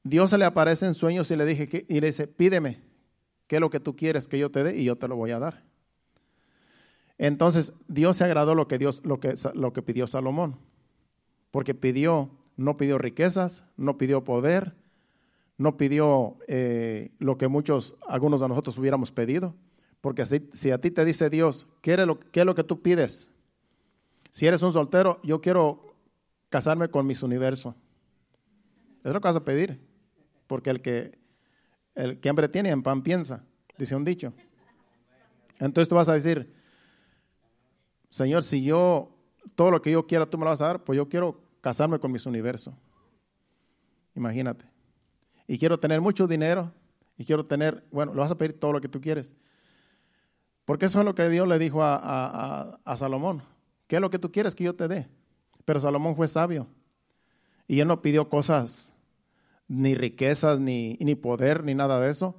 Dios se le aparece en sueños y le dice, pídeme, ¿qué es lo que tú quieres que yo te dé? Y yo te lo voy a dar. Entonces, Dios se agradó lo que pidió Salomón. Porque no pidió riquezas, no pidió poder, no pidió lo que algunos de nosotros hubiéramos pedido. Porque si a ti te dice Dios, ¿qué es lo que tú pides? Si eres un soltero, yo quiero casarme con Miss Universo. Es lo que vas a pedir. Porque el que hambre tiene, en pan piensa, dice un dicho. Entonces tú vas a decir, Señor, si yo, todo lo que yo quiera tú me lo vas a dar, pues yo quiero casarme con Miss Universo. Imagínate. Y quiero tener mucho dinero, y quiero tener, bueno, lo vas a pedir todo lo que tú quieres. Porque eso es lo que Dios le dijo a Salomón. ¿Qué es lo que tú quieres que yo te dé? Pero Salomón fue sabio. Y él no pidió cosas, ni riquezas, ni poder, ni nada de eso.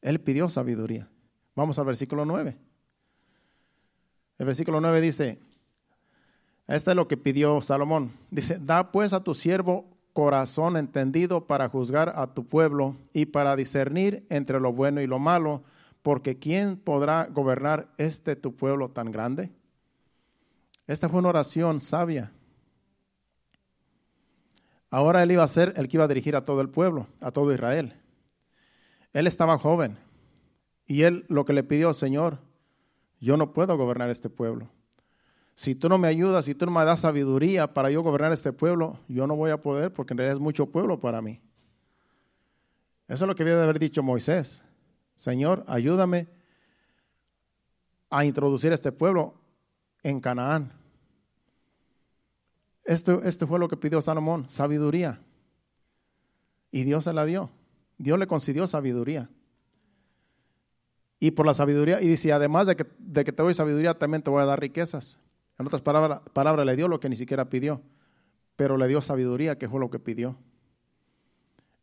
Él pidió sabiduría. Vamos al versículo 9. El versículo 9 dice, esto es lo que pidió Salomón. Dice, da pues a tu siervo corazón entendido para juzgar a tu pueblo y para discernir entre lo bueno y lo malo. Porque ¿quién podrá gobernar tu pueblo tan grande? Esta fue una oración sabia. Ahora él iba a ser el que iba a dirigir a todo el pueblo, a todo Israel. Él estaba joven y él lo que le pidió al Señor, yo no puedo gobernar este pueblo. Si tú no me ayudas, si tú no me das sabiduría para yo gobernar este pueblo, yo no voy a poder, porque en realidad es mucho pueblo para mí. Eso es lo que debe de haber dicho Moisés. Señor, ayúdame a introducir este pueblo en Canaán. Esto fue lo que pidió Salomón, sabiduría. Y Dios se la dio. Dios le concedió sabiduría. Y por la sabiduría, y dice, además de que te doy sabiduría, también te voy a dar riquezas. En otras palabras, le dio lo que ni siquiera pidió, pero le dio sabiduría, que fue lo que pidió.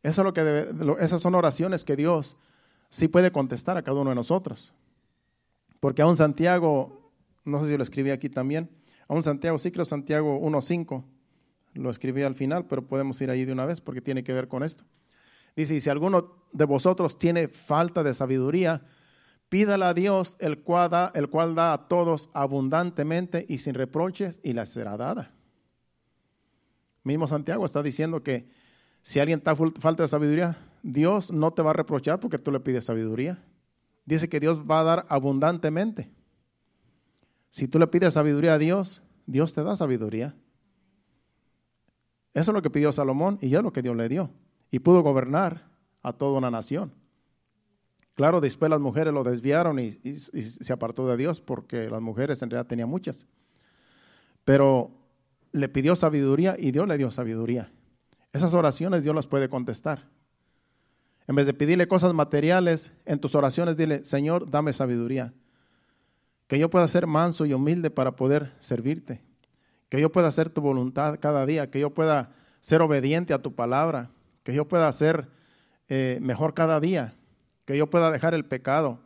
Eso es lo que esas son oraciones que Dios sí puede contestar a cada uno de nosotros. Porque aún Santiago, no sé si lo escribí aquí también, aún Santiago, sí creo Santiago 1:5, lo escribí al final, pero podemos ir ahí de una vez porque tiene que ver con esto. Dice, y si alguno de vosotros tiene falta de sabiduría, pídala a Dios, el cual da a todos abundantemente y sin reproches, y la será dada. Mismo Santiago está diciendo que si alguien está falta de sabiduría, Dios no te va a reprochar porque tú le pides sabiduría. Dice que Dios va a dar abundantemente. Si tú le pides sabiduría a Dios, Dios te da sabiduría. Eso es lo que pidió Salomón y ya es lo que Dios le dio. Y pudo gobernar a toda una nación. Claro, después las mujeres lo desviaron y se apartó de Dios, porque las mujeres en realidad tenían muchas. Pero le pidió sabiduría y Dios le dio sabiduría. Esas oraciones Dios las puede contestar. En vez de pedirle cosas materiales, en tus oraciones dile, Señor, dame sabiduría. Que yo pueda ser manso y humilde para poder servirte. Que yo pueda hacer tu voluntad cada día. Que yo pueda ser obediente a tu palabra. Que yo pueda ser mejor cada día. Que yo pueda dejar el pecado,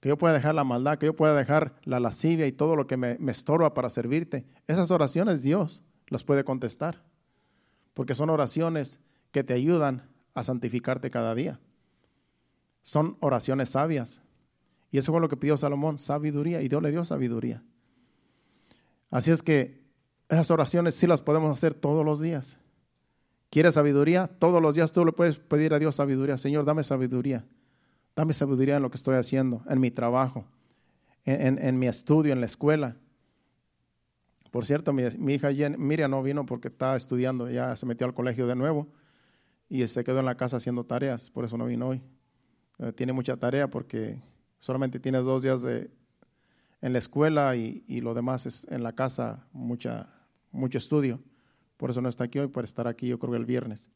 que yo pueda dejar la maldad, que yo pueda dejar la lascivia y todo lo que me estorba para servirte. Esas oraciones Dios las puede contestar, porque son oraciones que te ayudan a santificarte cada día. Son oraciones sabias. Y eso fue lo que pidió Salomón, sabiduría, y Dios le dio sabiduría. Así es que esas oraciones sí las podemos hacer todos los días. ¿Quieres sabiduría? Todos los días tú le puedes pedir a Dios sabiduría. Señor, dame sabiduría. Dame sabiduría en lo que estoy haciendo, en mi trabajo, en mi estudio, en la escuela. Por cierto, mi hija Miriam no vino porque está estudiando, ya se metió al colegio de nuevo y se quedó en la casa haciendo tareas, por eso no vino hoy. Tiene mucha tarea porque solamente tiene 2 días en la escuela y lo demás es en la casa, mucho estudio. Por eso no está aquí hoy, para estar aquí yo creo que el viernes.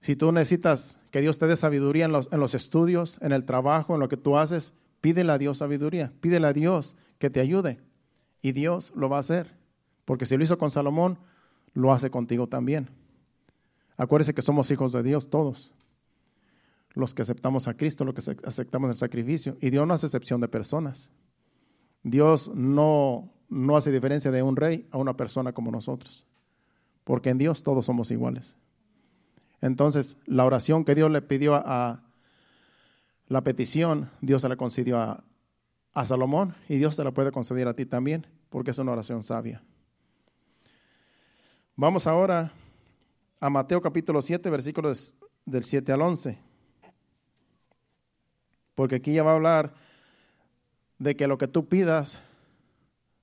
Si tú necesitas que Dios te dé sabiduría en los estudios, en el trabajo, en lo que tú haces, pídele a Dios sabiduría, pídele a Dios que te ayude y Dios lo va a hacer. Porque si lo hizo con Salomón, lo hace contigo también. Acuérdese que somos hijos de Dios todos, los que aceptamos a Cristo, los que aceptamos el sacrificio, y Dios no hace excepción de personas. Dios no hace diferencia de un rey a una persona como nosotros, porque en Dios todos somos iguales. Entonces, la oración que Dios le pidió a la petición, Dios se la concedió a Salomón y Dios te la puede conceder a ti también, porque es una oración sabia. Vamos ahora a Mateo capítulo 7, versículos del 7 al 11. Porque aquí ya va a hablar de que lo que tú pidas,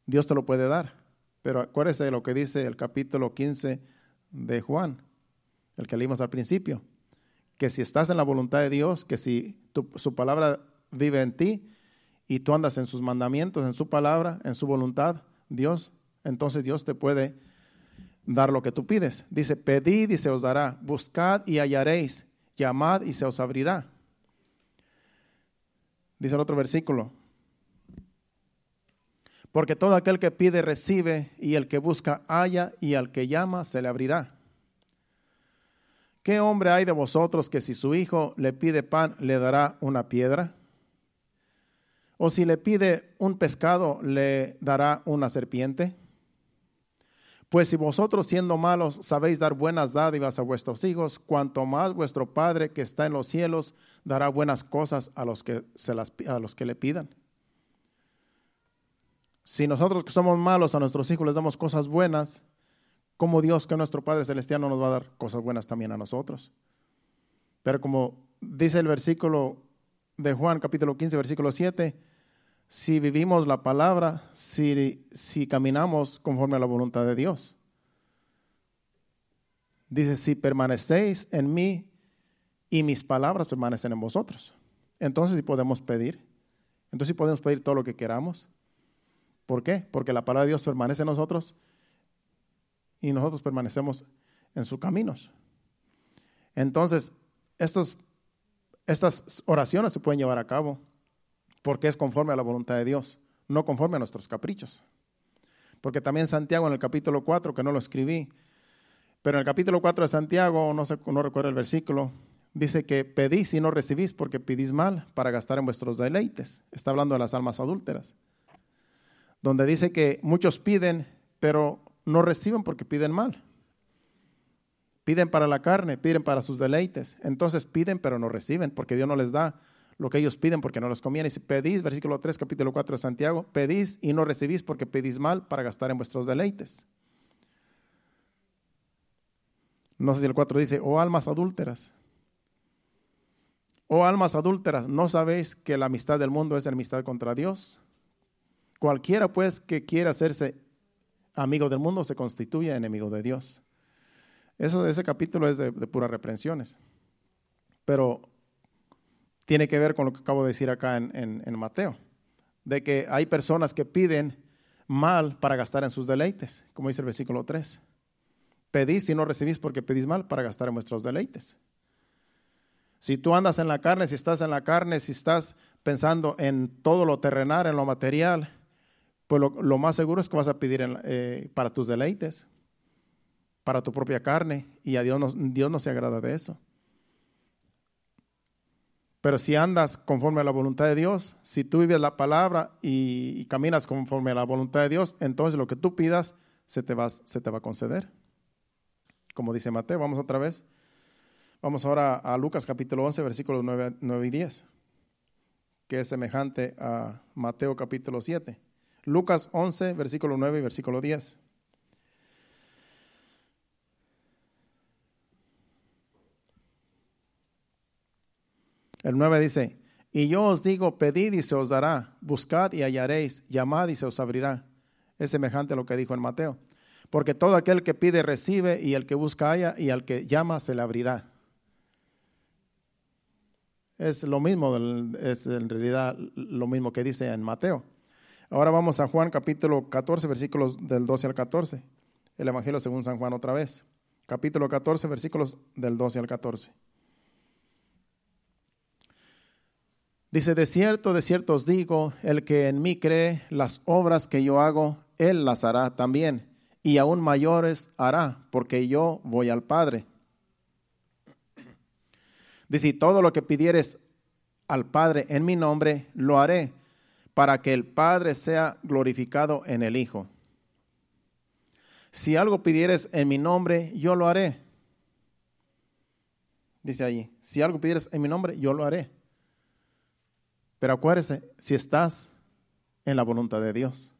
Dios te lo puede dar. Pero acuérdese de lo que dice el capítulo 15 de Juan. El que leímos al principio, que si estás en la voluntad de Dios, que si su palabra vive en ti y tú andas en sus mandamientos, en su palabra, en su voluntad, entonces Dios te puede dar lo que tú pides. Dice, pedid y se os dará, buscad y hallaréis, llamad y se os abrirá. Dice el otro versículo, porque todo aquel que pide recibe, y el que busca halla, y al que llama se le abrirá. ¿Qué hombre hay de vosotros que si su hijo le pide pan, le dará una piedra? ¿O si le pide un pescado, le dará una serpiente? Pues si vosotros siendo malos sabéis dar buenas dádivas a vuestros hijos, cuanto más vuestro Padre que está en los cielos dará buenas cosas a los que le pidan. Si nosotros que somos malos a nuestros hijos les damos cosas buenas, como Dios, que nuestro Padre Celestial, no nos va a dar cosas buenas también a nosotros. Pero como dice el versículo de Juan, capítulo 15, versículo 7, si vivimos la palabra, si caminamos conforme a la voluntad de Dios. Dice, si permanecéis en mí y mis palabras permanecen en vosotros. Entonces sí podemos pedir. Entonces sí podemos pedir todo lo que queramos. ¿Por qué? Porque la palabra de Dios permanece en nosotros y nosotros permanecemos en sus caminos. Entonces, estas oraciones se pueden llevar a cabo porque es conforme a la voluntad de Dios, no conforme a nuestros caprichos. Porque también Santiago en el capítulo 4, que no lo escribí, pero en el capítulo 4 de Santiago, no recuerdo el versículo, dice que pedís y no recibís porque pedís mal para gastar en vuestros deleites. Está hablando de las almas adúlteras, donde dice que muchos piden, pero no reciben porque piden mal. Piden para la carne, piden para sus deleites. Entonces piden, pero no reciben porque Dios no les da lo que ellos piden porque no les conviene. Y si pedís, versículo 3, capítulo 4 de Santiago, pedís y no recibís porque pedís mal para gastar en vuestros deleites. No sé si el 4 dice, oh almas adúlteras. Oh almas adúlteras, ¿no sabéis que la amistad del mundo es enemistad contra Dios? Cualquiera pues que quiera hacerse amigo del mundo se constituye enemigo de Dios. Ese capítulo es de puras reprensiones. Pero tiene que ver con lo que acabo de decir acá en Mateo. De que hay personas que piden mal para gastar en sus deleites, como dice el versículo 3. Pedís y no recibís porque pedís mal para gastar en vuestros deleites. Si tú andas en la carne, si estás en la carne, si estás pensando en todo lo terrenal, en lo material, pues lo más seguro es que vas a pedir para tus deleites, para tu propia carne, y a Dios no se agrada de eso. Pero si andas conforme a la voluntad de Dios, si tú vives la palabra y caminas conforme a la voluntad de Dios, entonces lo que tú pidas se te va a conceder. Como dice Mateo, vamos otra vez. Vamos ahora a Lucas capítulo 11, versículos 9 y 10, que es semejante a Mateo capítulo 7. Lucas 11, versículo 9 y versículo 10. El 9 dice, y yo os digo, pedid y se os dará, buscad y hallaréis, llamad y se os abrirá. Es semejante a lo que dijo en Mateo. Porque todo aquel que pide recibe, y el que busca halla, y al que llama se le abrirá. Es lo mismo, es en realidad lo mismo que dice en Mateo. Ahora vamos a Juan capítulo 14, versículos del 12 al 14. El Evangelio según San Juan otra vez. Capítulo 14, versículos del 12 al 14. Dice, de cierto os digo, el que en mí cree, las obras que yo hago, él las hará también. Y aún mayores hará, porque yo voy al Padre. Dice, todo lo que pidieres al Padre en mi nombre, lo haré, para que el Padre sea glorificado en el Hijo. Si algo pidieres en mi nombre, yo lo haré. Dice allí, si algo pidieres en mi nombre, yo lo haré. Pero acuérdese, si estás en la voluntad de Dios.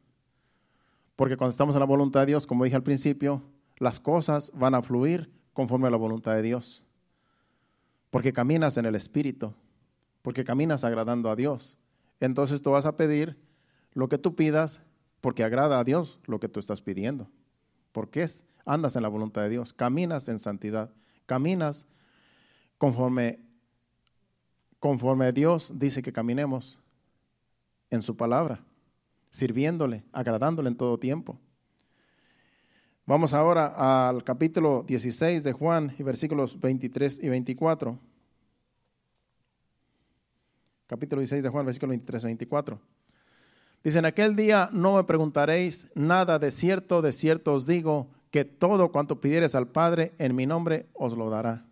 Porque cuando estamos en la voluntad de Dios, como dije al principio, las cosas van a fluir conforme a la voluntad de Dios. Porque caminas en el Espíritu, porque caminas agradando a Dios. Entonces tú vas a pedir lo que tú pidas porque agrada a Dios lo que tú estás pidiendo. Porque andas en la voluntad de Dios, caminas en santidad, caminas conforme Dios dice que caminemos en su palabra. Sirviéndole, agradándole en todo tiempo. Vamos ahora al capítulo 16 de Juan y versículos 23 y 24. Capítulo 16 de Juan, versículos 23 y 24. Dice, en aquel día no me preguntaréis nada, de cierto os digo, que todo cuanto pidiereis al Padre en mi nombre os lo dará.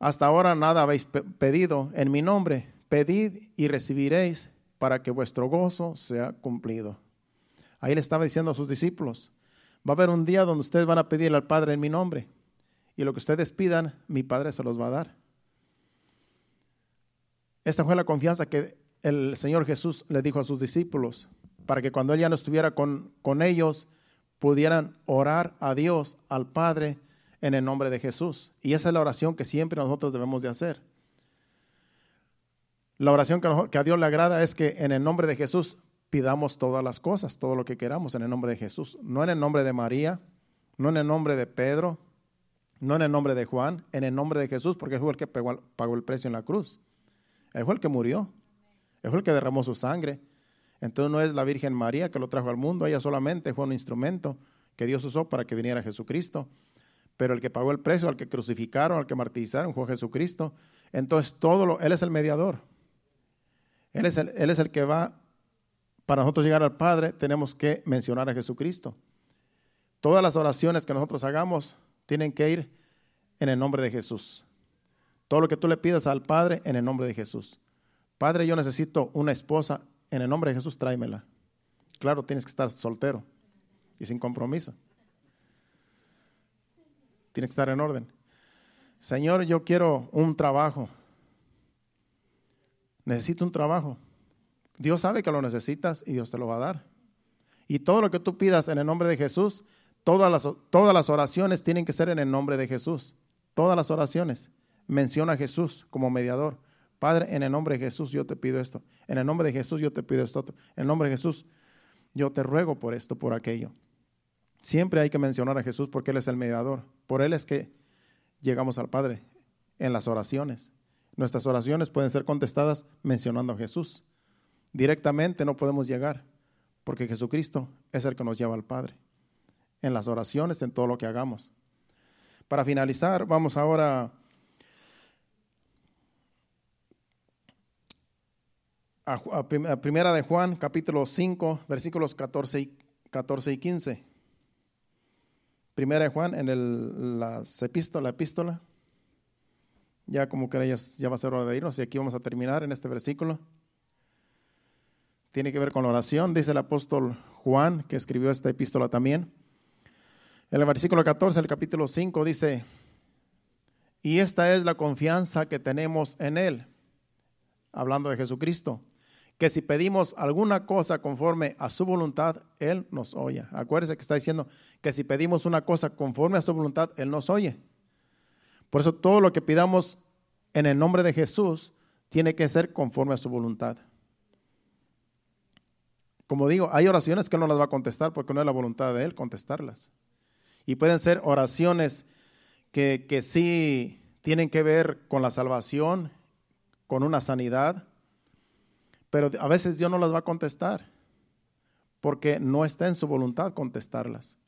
Hasta ahora nada habéis pedido en mi nombre, pedid y recibiréis, para que vuestro gozo sea cumplido. Ahí le estaba diciendo a sus discípulos, va a haber un día donde ustedes van a pedirle al Padre en mi nombre, y lo que ustedes pidan, mi Padre se los va a dar. Esta fue la confianza que el Señor Jesús le dijo a sus discípulos, para que cuando Él ya no estuviera con ellos, pudieran orar a Dios, al Padre, en el nombre de Jesús. Y esa es la oración que siempre nosotros debemos de hacer. La oración que a Dios le agrada es que en el nombre de Jesús pidamos todas las cosas, todo lo que queramos en el nombre de Jesús. No en el nombre de María, no en el nombre de Pedro, no en el nombre de Juan, en el nombre de Jesús, porque él fue el que pagó el precio en la cruz. Él fue el que murió, él fue el que derramó su sangre. Entonces no es la Virgen María que lo trajo al mundo, ella solamente fue un instrumento que Dios usó para que viniera Jesucristo. Pero el que pagó el precio, al que crucificaron, al que martirizaron, fue Jesucristo. Entonces él es el mediador. Él es el que va, para nosotros llegar al Padre, tenemos que mencionar a Jesucristo. Todas las oraciones que nosotros hagamos tienen que ir en el nombre de Jesús. Todo lo que tú le pidas al Padre, en el nombre de Jesús. Padre, yo necesito una esposa, en el nombre de Jesús tráemela. Claro, tienes que estar soltero y sin compromiso. Tiene que estar en orden. Señor, yo quiero un trabajo. Necesito un trabajo. Dios sabe que lo necesitas y Dios te lo va a dar. Y todo lo que tú pidas en el nombre de Jesús, todas las oraciones tienen que ser en el nombre de Jesús. Todas las oraciones. Menciona a Jesús como mediador. Padre, en el nombre de Jesús yo te pido esto. En el nombre de Jesús yo te pido esto otro. En el nombre de Jesús yo te ruego por esto, por aquello. Siempre hay que mencionar a Jesús porque Él es el mediador. Por Él es que llegamos al Padre en las oraciones. Nuestras oraciones pueden ser contestadas mencionando a Jesús. Directamente no podemos llegar porque Jesucristo es el que nos lleva al Padre. En las oraciones, en todo lo que hagamos. Para finalizar, vamos ahora a Primera de Juan, capítulo 5, versículos 14 y 15. Primera de Juan, en la epístola, ya como que ya va a ser hora de irnos y aquí vamos a terminar en este versículo. Tiene que ver con la oración, dice el apóstol Juan, que escribió esta epístola también. En el versículo 14, el capítulo 5, dice, y esta es la confianza que tenemos en Él, hablando de Jesucristo, que si pedimos alguna cosa conforme a su voluntad, Él nos oye. Acuérdese que está diciendo que si pedimos una cosa conforme a su voluntad, Él nos oye. Por eso todo lo que pidamos en el nombre de Jesús tiene que ser conforme a su voluntad. Como digo, hay oraciones que Él no las va a contestar porque no es la voluntad de Él contestarlas. Y pueden ser oraciones que sí tienen que ver con la salvación, con una sanidad, pero a veces Dios no las va a contestar porque no está en su voluntad contestarlas.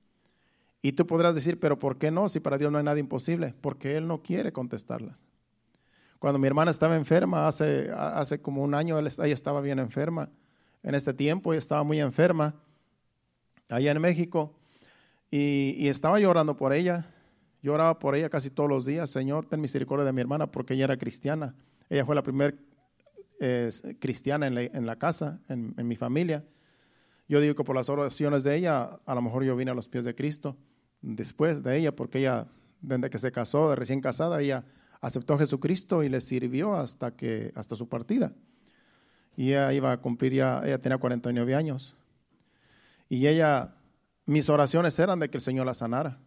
Y tú podrás decir, pero ¿por qué no? Si para Dios no hay nada imposible, porque Él no quiere contestarlas. Cuando mi hermana estaba enferma, hace como un año, ella estaba bien enferma. En este tiempo ella estaba muy enferma, allá en México, y estaba llorando por ella. Yo oraba por ella casi todos los días. Señor, ten misericordia de mi hermana, porque ella era cristiana. Ella fue la primera cristiana en la casa, en mi familia. Yo digo que por las oraciones de ella, a lo mejor yo vine a los pies de Cristo después de ella, porque ella, desde que se casó, de recién casada, ella aceptó a Jesucristo y le sirvió hasta su partida. Y ella iba a cumplir ya, ella tenía 49 años. Y mis oraciones eran de que el Señor la sanara.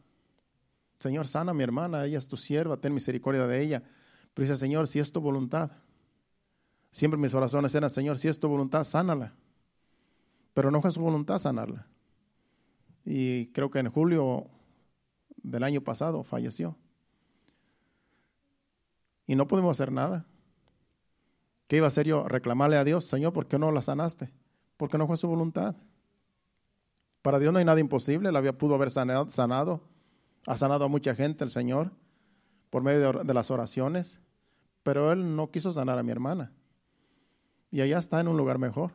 Señor, sana a mi hermana, ella es tu sierva, ten misericordia de ella. Pero dice, Señor, si es tu voluntad. Siempre mis oraciones eran, Señor, si es tu voluntad, sánala. Pero no fue su voluntad sanarla. Y creo que en julio del año pasado falleció. Y no pudimos hacer nada. ¿Qué iba a hacer yo? Reclamarle a Dios, Señor, ¿por qué no la sanaste? Porque no fue su voluntad. Para Dios no hay nada imposible. Pudo haber sanado. Ha sanado a mucha gente el Señor por medio de las oraciones. Pero Él no quiso sanar a mi hermana. Y allá está en un lugar mejor.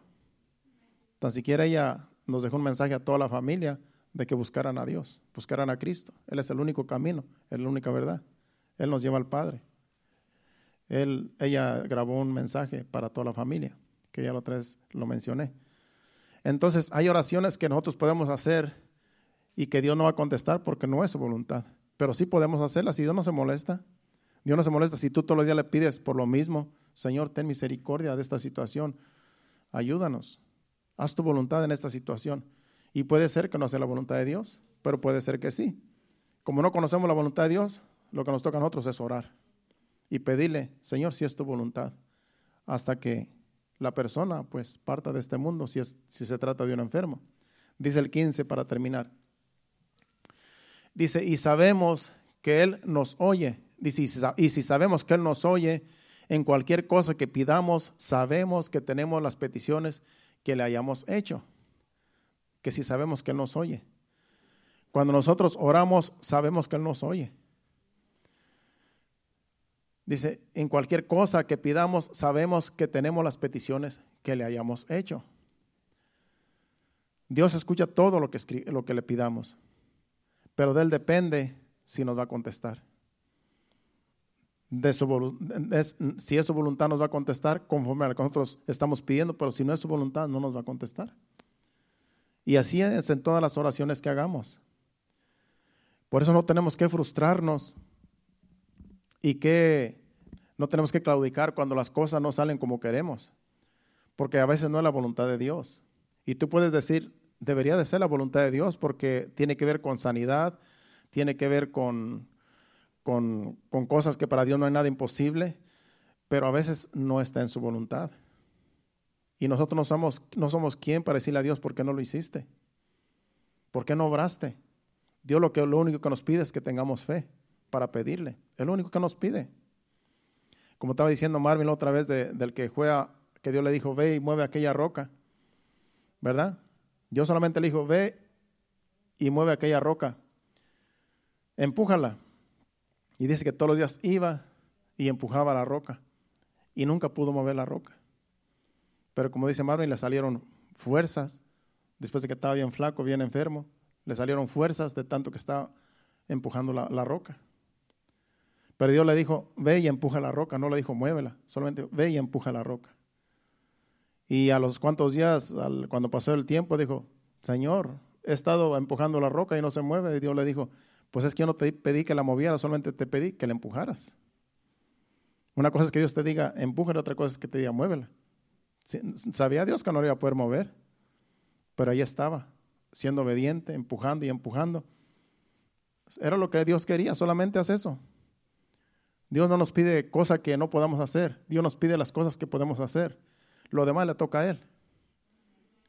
Tan siquiera ella nos dejó un mensaje a toda la familia de que buscaran a Dios, buscaran a Cristo. Él es el único camino, es la única verdad. Él nos lleva al Padre. Ella grabó un mensaje para toda la familia, que ya la otra vez lo mencioné. Entonces hay oraciones que nosotros podemos hacer y que Dios no va a contestar porque no es su voluntad. Pero sí podemos hacerlas y Dios no se molesta. Dios no se molesta si tú todos los días le pides por lo mismo. Señor, ten misericordia de esta situación. Ayúdanos. Haz tu voluntad en esta situación. Y puede ser que no sea la voluntad de Dios, pero puede ser que sí. Como no conocemos la voluntad de Dios, lo que nos toca a nosotros es orar y pedirle, Señor, si es tu voluntad, hasta que la persona pues parta de este mundo, si se trata de un enfermo. Dice el 15 para terminar. Dice, y sabemos que Él nos oye. Dice, y si sabemos que Él nos oye en cualquier cosa que pidamos, sabemos que tenemos las peticiones que le hayamos hecho. Que si sabemos que Él nos oye. Cuando nosotros oramos, sabemos que Él nos oye. Dice, en cualquier cosa que pidamos, sabemos que tenemos las peticiones que le hayamos hecho. Dios escucha todo lo que le pidamos, pero de Él depende si nos va a contestar. Si es su voluntad, nos va a contestar conforme a lo que nosotros estamos pidiendo, pero si no es su voluntad, no nos va a contestar. Y así es en todas las oraciones que hagamos. Por eso no tenemos que frustrarnos y que no tenemos que claudicar cuando las cosas no salen como queremos, porque a veces no es la voluntad de Dios. Y tú puedes decir, debería de ser la voluntad de Dios, porque tiene que ver con sanidad, tiene que ver con cosas que para Dios no hay nada imposible, pero a veces no está en su voluntad. Y nosotros no somos quien para decirle a Dios, ¿por qué no lo hiciste? ¿Por qué no obraste? Dios lo único que nos pide es que tengamos fe para pedirle. Es lo único que nos pide. Como estaba diciendo Marvin la otra vez del que juega, que Dios le dijo, ve y mueve aquella roca, ¿verdad? Dios solamente le dijo, ve y mueve aquella roca, empújala. Y dice que todos los días iba y empujaba la roca y nunca pudo mover la roca. Pero como dice Marvin, le salieron fuerzas, después de que estaba bien flaco, bien enfermo, le salieron fuerzas de tanto que estaba empujando la roca. Pero Dios le dijo, ve y empuja la roca, no le dijo muévela, solamente ve y empuja la roca. Y a los cuantos días, cuando pasó el tiempo, dijo, Señor, he estado empujando la roca y no se mueve. Y Dios le dijo, pues es que yo no te pedí que la movieras, solamente te pedí que la empujaras. Una cosa es que Dios te diga, empújala, otra cosa es que te diga, muévela. Sabía Dios que no lo iba a poder mover, pero ahí estaba, siendo obediente, empujando y empujando. Era lo que Dios quería, solamente haz eso. Dios no nos pide cosas que no podamos hacer, Dios nos pide las cosas que podemos hacer. Lo demás le toca a Él.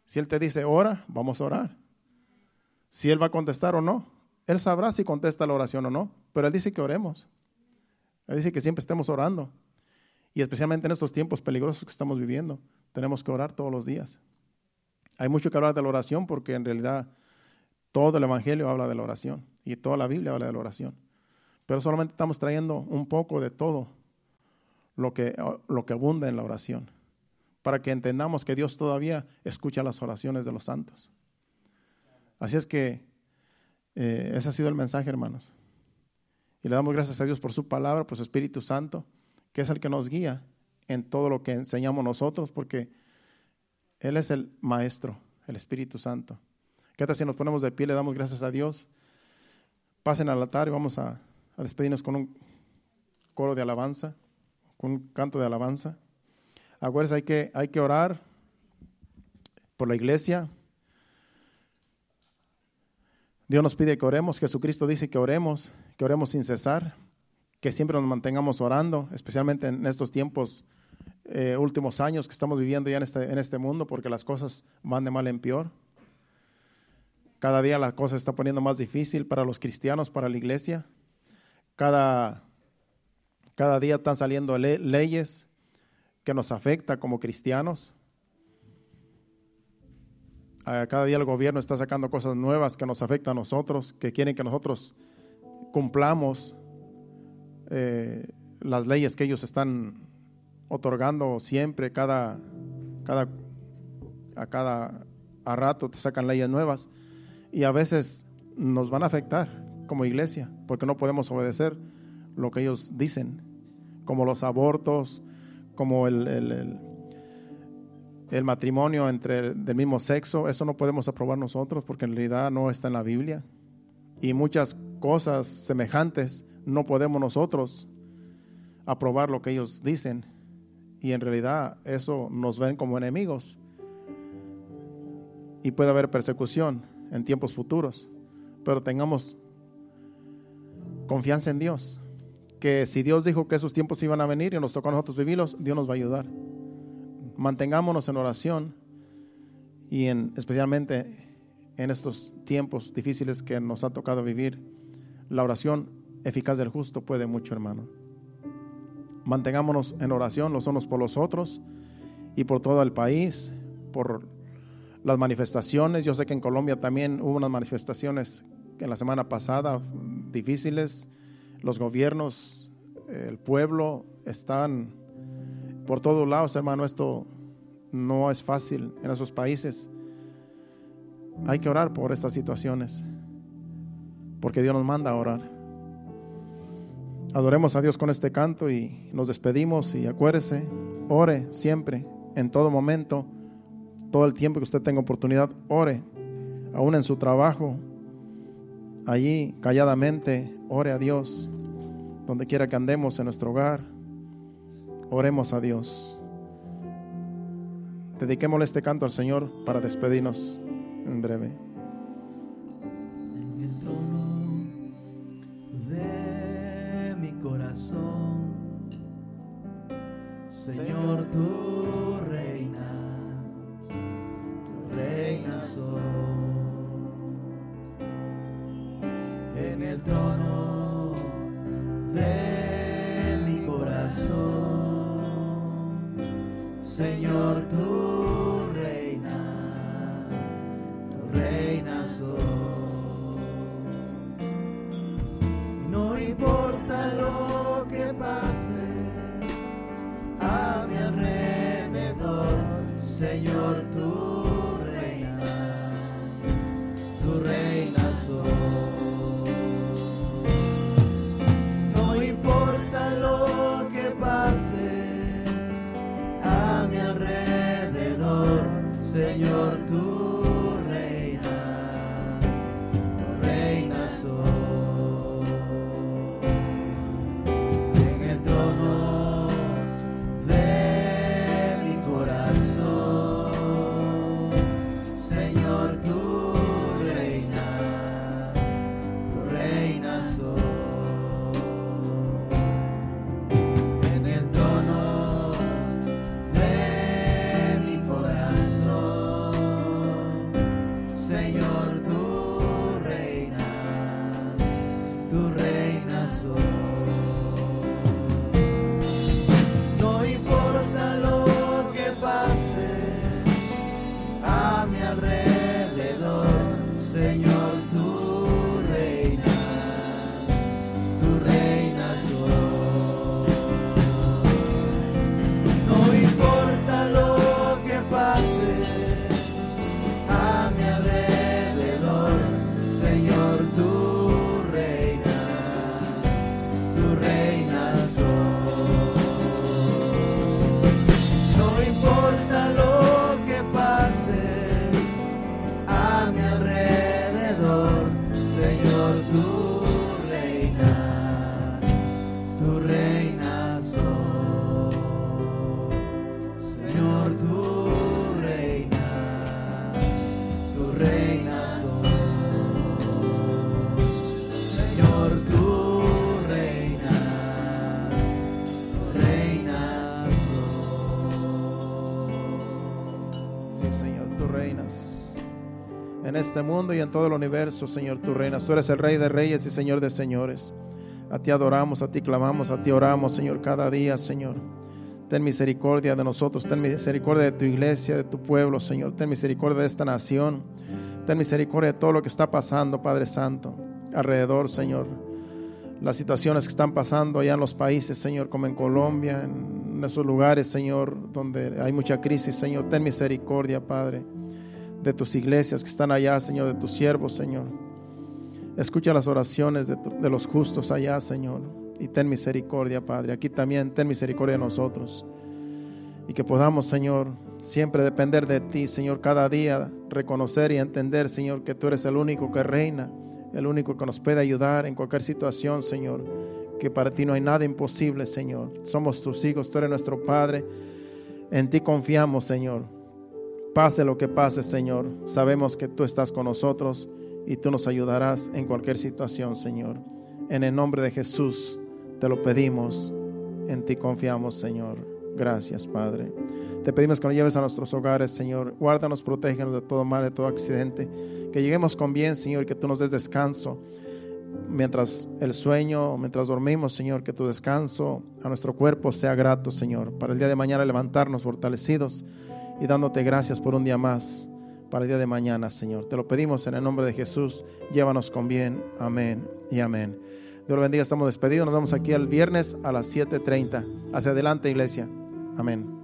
Si Él te dice ora, vamos a orar. Si Él va a contestar o no, Él sabrá si contesta la oración o no, pero Él dice que oremos. Él dice que siempre estemos orando, y especialmente en estos tiempos peligrosos que estamos viviendo, tenemos que orar todos los días. Hay mucho que hablar de la oración, porque en realidad todo el Evangelio habla de la oración y toda la Biblia habla de la oración, pero solamente estamos trayendo un poco de todo lo que abunda en la oración, para que entendamos que Dios todavía escucha las oraciones de los santos. Así es que ese ha sido el mensaje, hermanos. Y le damos gracias a Dios por su palabra, por su Espíritu Santo, que es el que nos guía en todo lo que enseñamos nosotros, porque Él es el Maestro, el Espíritu Santo. ¿Qué tal si nos ponemos de pie, le damos gracias a Dios? Pasen al altar y vamos a despedirnos con un coro de alabanza, con un canto de alabanza. Acuérdense, hay que orar por la iglesia. Dios nos pide que oremos, Jesucristo dice que oremos sin cesar, que siempre nos mantengamos orando, especialmente en estos tiempos, últimos años que estamos viviendo ya en este mundo, porque las cosas van de mal en peor. Cada día la cosa se está poniendo más difícil para los cristianos, para la iglesia. Cada día están saliendo leyes que nos afectan como cristianos. Cada día el gobierno está sacando cosas nuevas que nos afectan a nosotros, que quieren que nosotros cumplamos las leyes que ellos están otorgando siempre. A rato te sacan leyes nuevas, y a veces nos van a afectar como iglesia, porque no podemos obedecer lo que ellos dicen, como los abortos, como el matrimonio del mismo sexo. Eso no podemos aprobar nosotros, porque en realidad no está en la Biblia, y muchas cosas semejantes no podemos nosotros aprobar lo que ellos dicen, y en realidad eso nos ven como enemigos, y puede haber persecución en tiempos futuros. Pero tengamos confianza en Dios, que si Dios dijo que esos tiempos iban a venir y nos tocó a nosotros vivirlos, Dios nos va a ayudar. mantengámonos en oración y especialmente en estos tiempos difíciles que nos ha tocado vivir. La oración eficaz del justo puede mucho, hermano. Mantengámonos en oración los unos por los otros y por todo el país, por las manifestaciones. Yo sé que en Colombia también hubo unas manifestaciones que en la semana pasada difíciles. Los gobiernos, el pueblo están por todos lados, hermano. Esto no es fácil en esos países. Hay que orar por estas situaciones, porque Dios nos manda a orar. Adoremos a Dios con este canto y nos despedimos. Y acuérdese, ore siempre, en todo momento, todo el tiempo que usted tenga oportunidad, ore. Aún en su trabajo, allí calladamente, ore a Dios. Donde quiera que andemos, en nuestro hogar, oremos a Dios. Dediquémosle este canto al Señor para despedirnos en breve. En el trono de mi corazón, Señor, tú reinas hoy. En el trono de mi corazón, Señor, tú reinas hoy. No importa lo que pase a mi alrededor, Señor, tú reinas hoy. No importa lo que pase a mi alrededor, Señor, tú reinas hoy. En el trono de mi corazón, Señor, tú reinas hoy. En el trono de mi corazón, Señor, tú reinas hoy. No importa lo que pase a mi alrededor, Señor, tú reinas hoy. No importa lo que pase a mi alrededor, Señor, tú reinas hoy. No importa lo que pase a mi alrededor, Señor, tú reinas hoy. Señor, tú reinas hoy. Señor, tú reinas hoy. Sí, Señor, tú reinas. En este mundo y en todo el universo, Señor, tú reinas. Tú eres el Rey de Reyes y Señor de Señores. A ti adoramos, a ti clamamos, a ti oramos, Señor, cada día, Señor. Ten misericordia de nosotros, ten misericordia de tu iglesia, de tu pueblo, Señor. Ten misericordia de esta nación. Ten misericordia de todo lo que está pasando, Padre Santo, alrededor, Señor. Las situaciones que están pasando allá en los países, Señor, como en Colombia, en esos lugares, Señor, donde hay mucha crisis, Señor. Ten misericordia, Padre, de tus iglesias que están allá, Señor, de tus siervos, Señor. Escucha las oraciones de los justos allá, Señor, y ten misericordia, Padre. Aquí también ten misericordia de nosotros. Y que podamos, Señor, siempre depender de ti, Señor, cada día reconocer y entender, Señor, que tú eres el único que reina, el único que nos puede ayudar en cualquier situación, Señor, que para ti no hay nada imposible, Señor. Somos tus hijos, tú eres nuestro Padre. En ti confiamos, Señor. Pase lo que pase, Señor, sabemos que tú estás con nosotros y tú nos ayudarás en cualquier situación, Señor. En el nombre de Jesús te lo pedimos, en ti confiamos, Señor. Gracias, Padre. Te pedimos que nos lleves a nuestros hogares, Señor. Guárdanos, protégenos de todo mal, de todo accidente. Que lleguemos con bien, Señor, que tú nos des descanso. Mientras el sueño, mientras dormimos, Señor, que tu descanso a nuestro cuerpo sea grato, Señor. Para el día de mañana levantarnos fortalecidos y dándote gracias por un día más. Para el día de mañana, Señor. Te lo pedimos en el nombre de Jesús. Llévanos con bien. Amén y amén. Dios lo bendiga. Estamos despedidos. Nos vemos aquí el viernes a las 7:30. Hacia adelante, iglesia. Amén.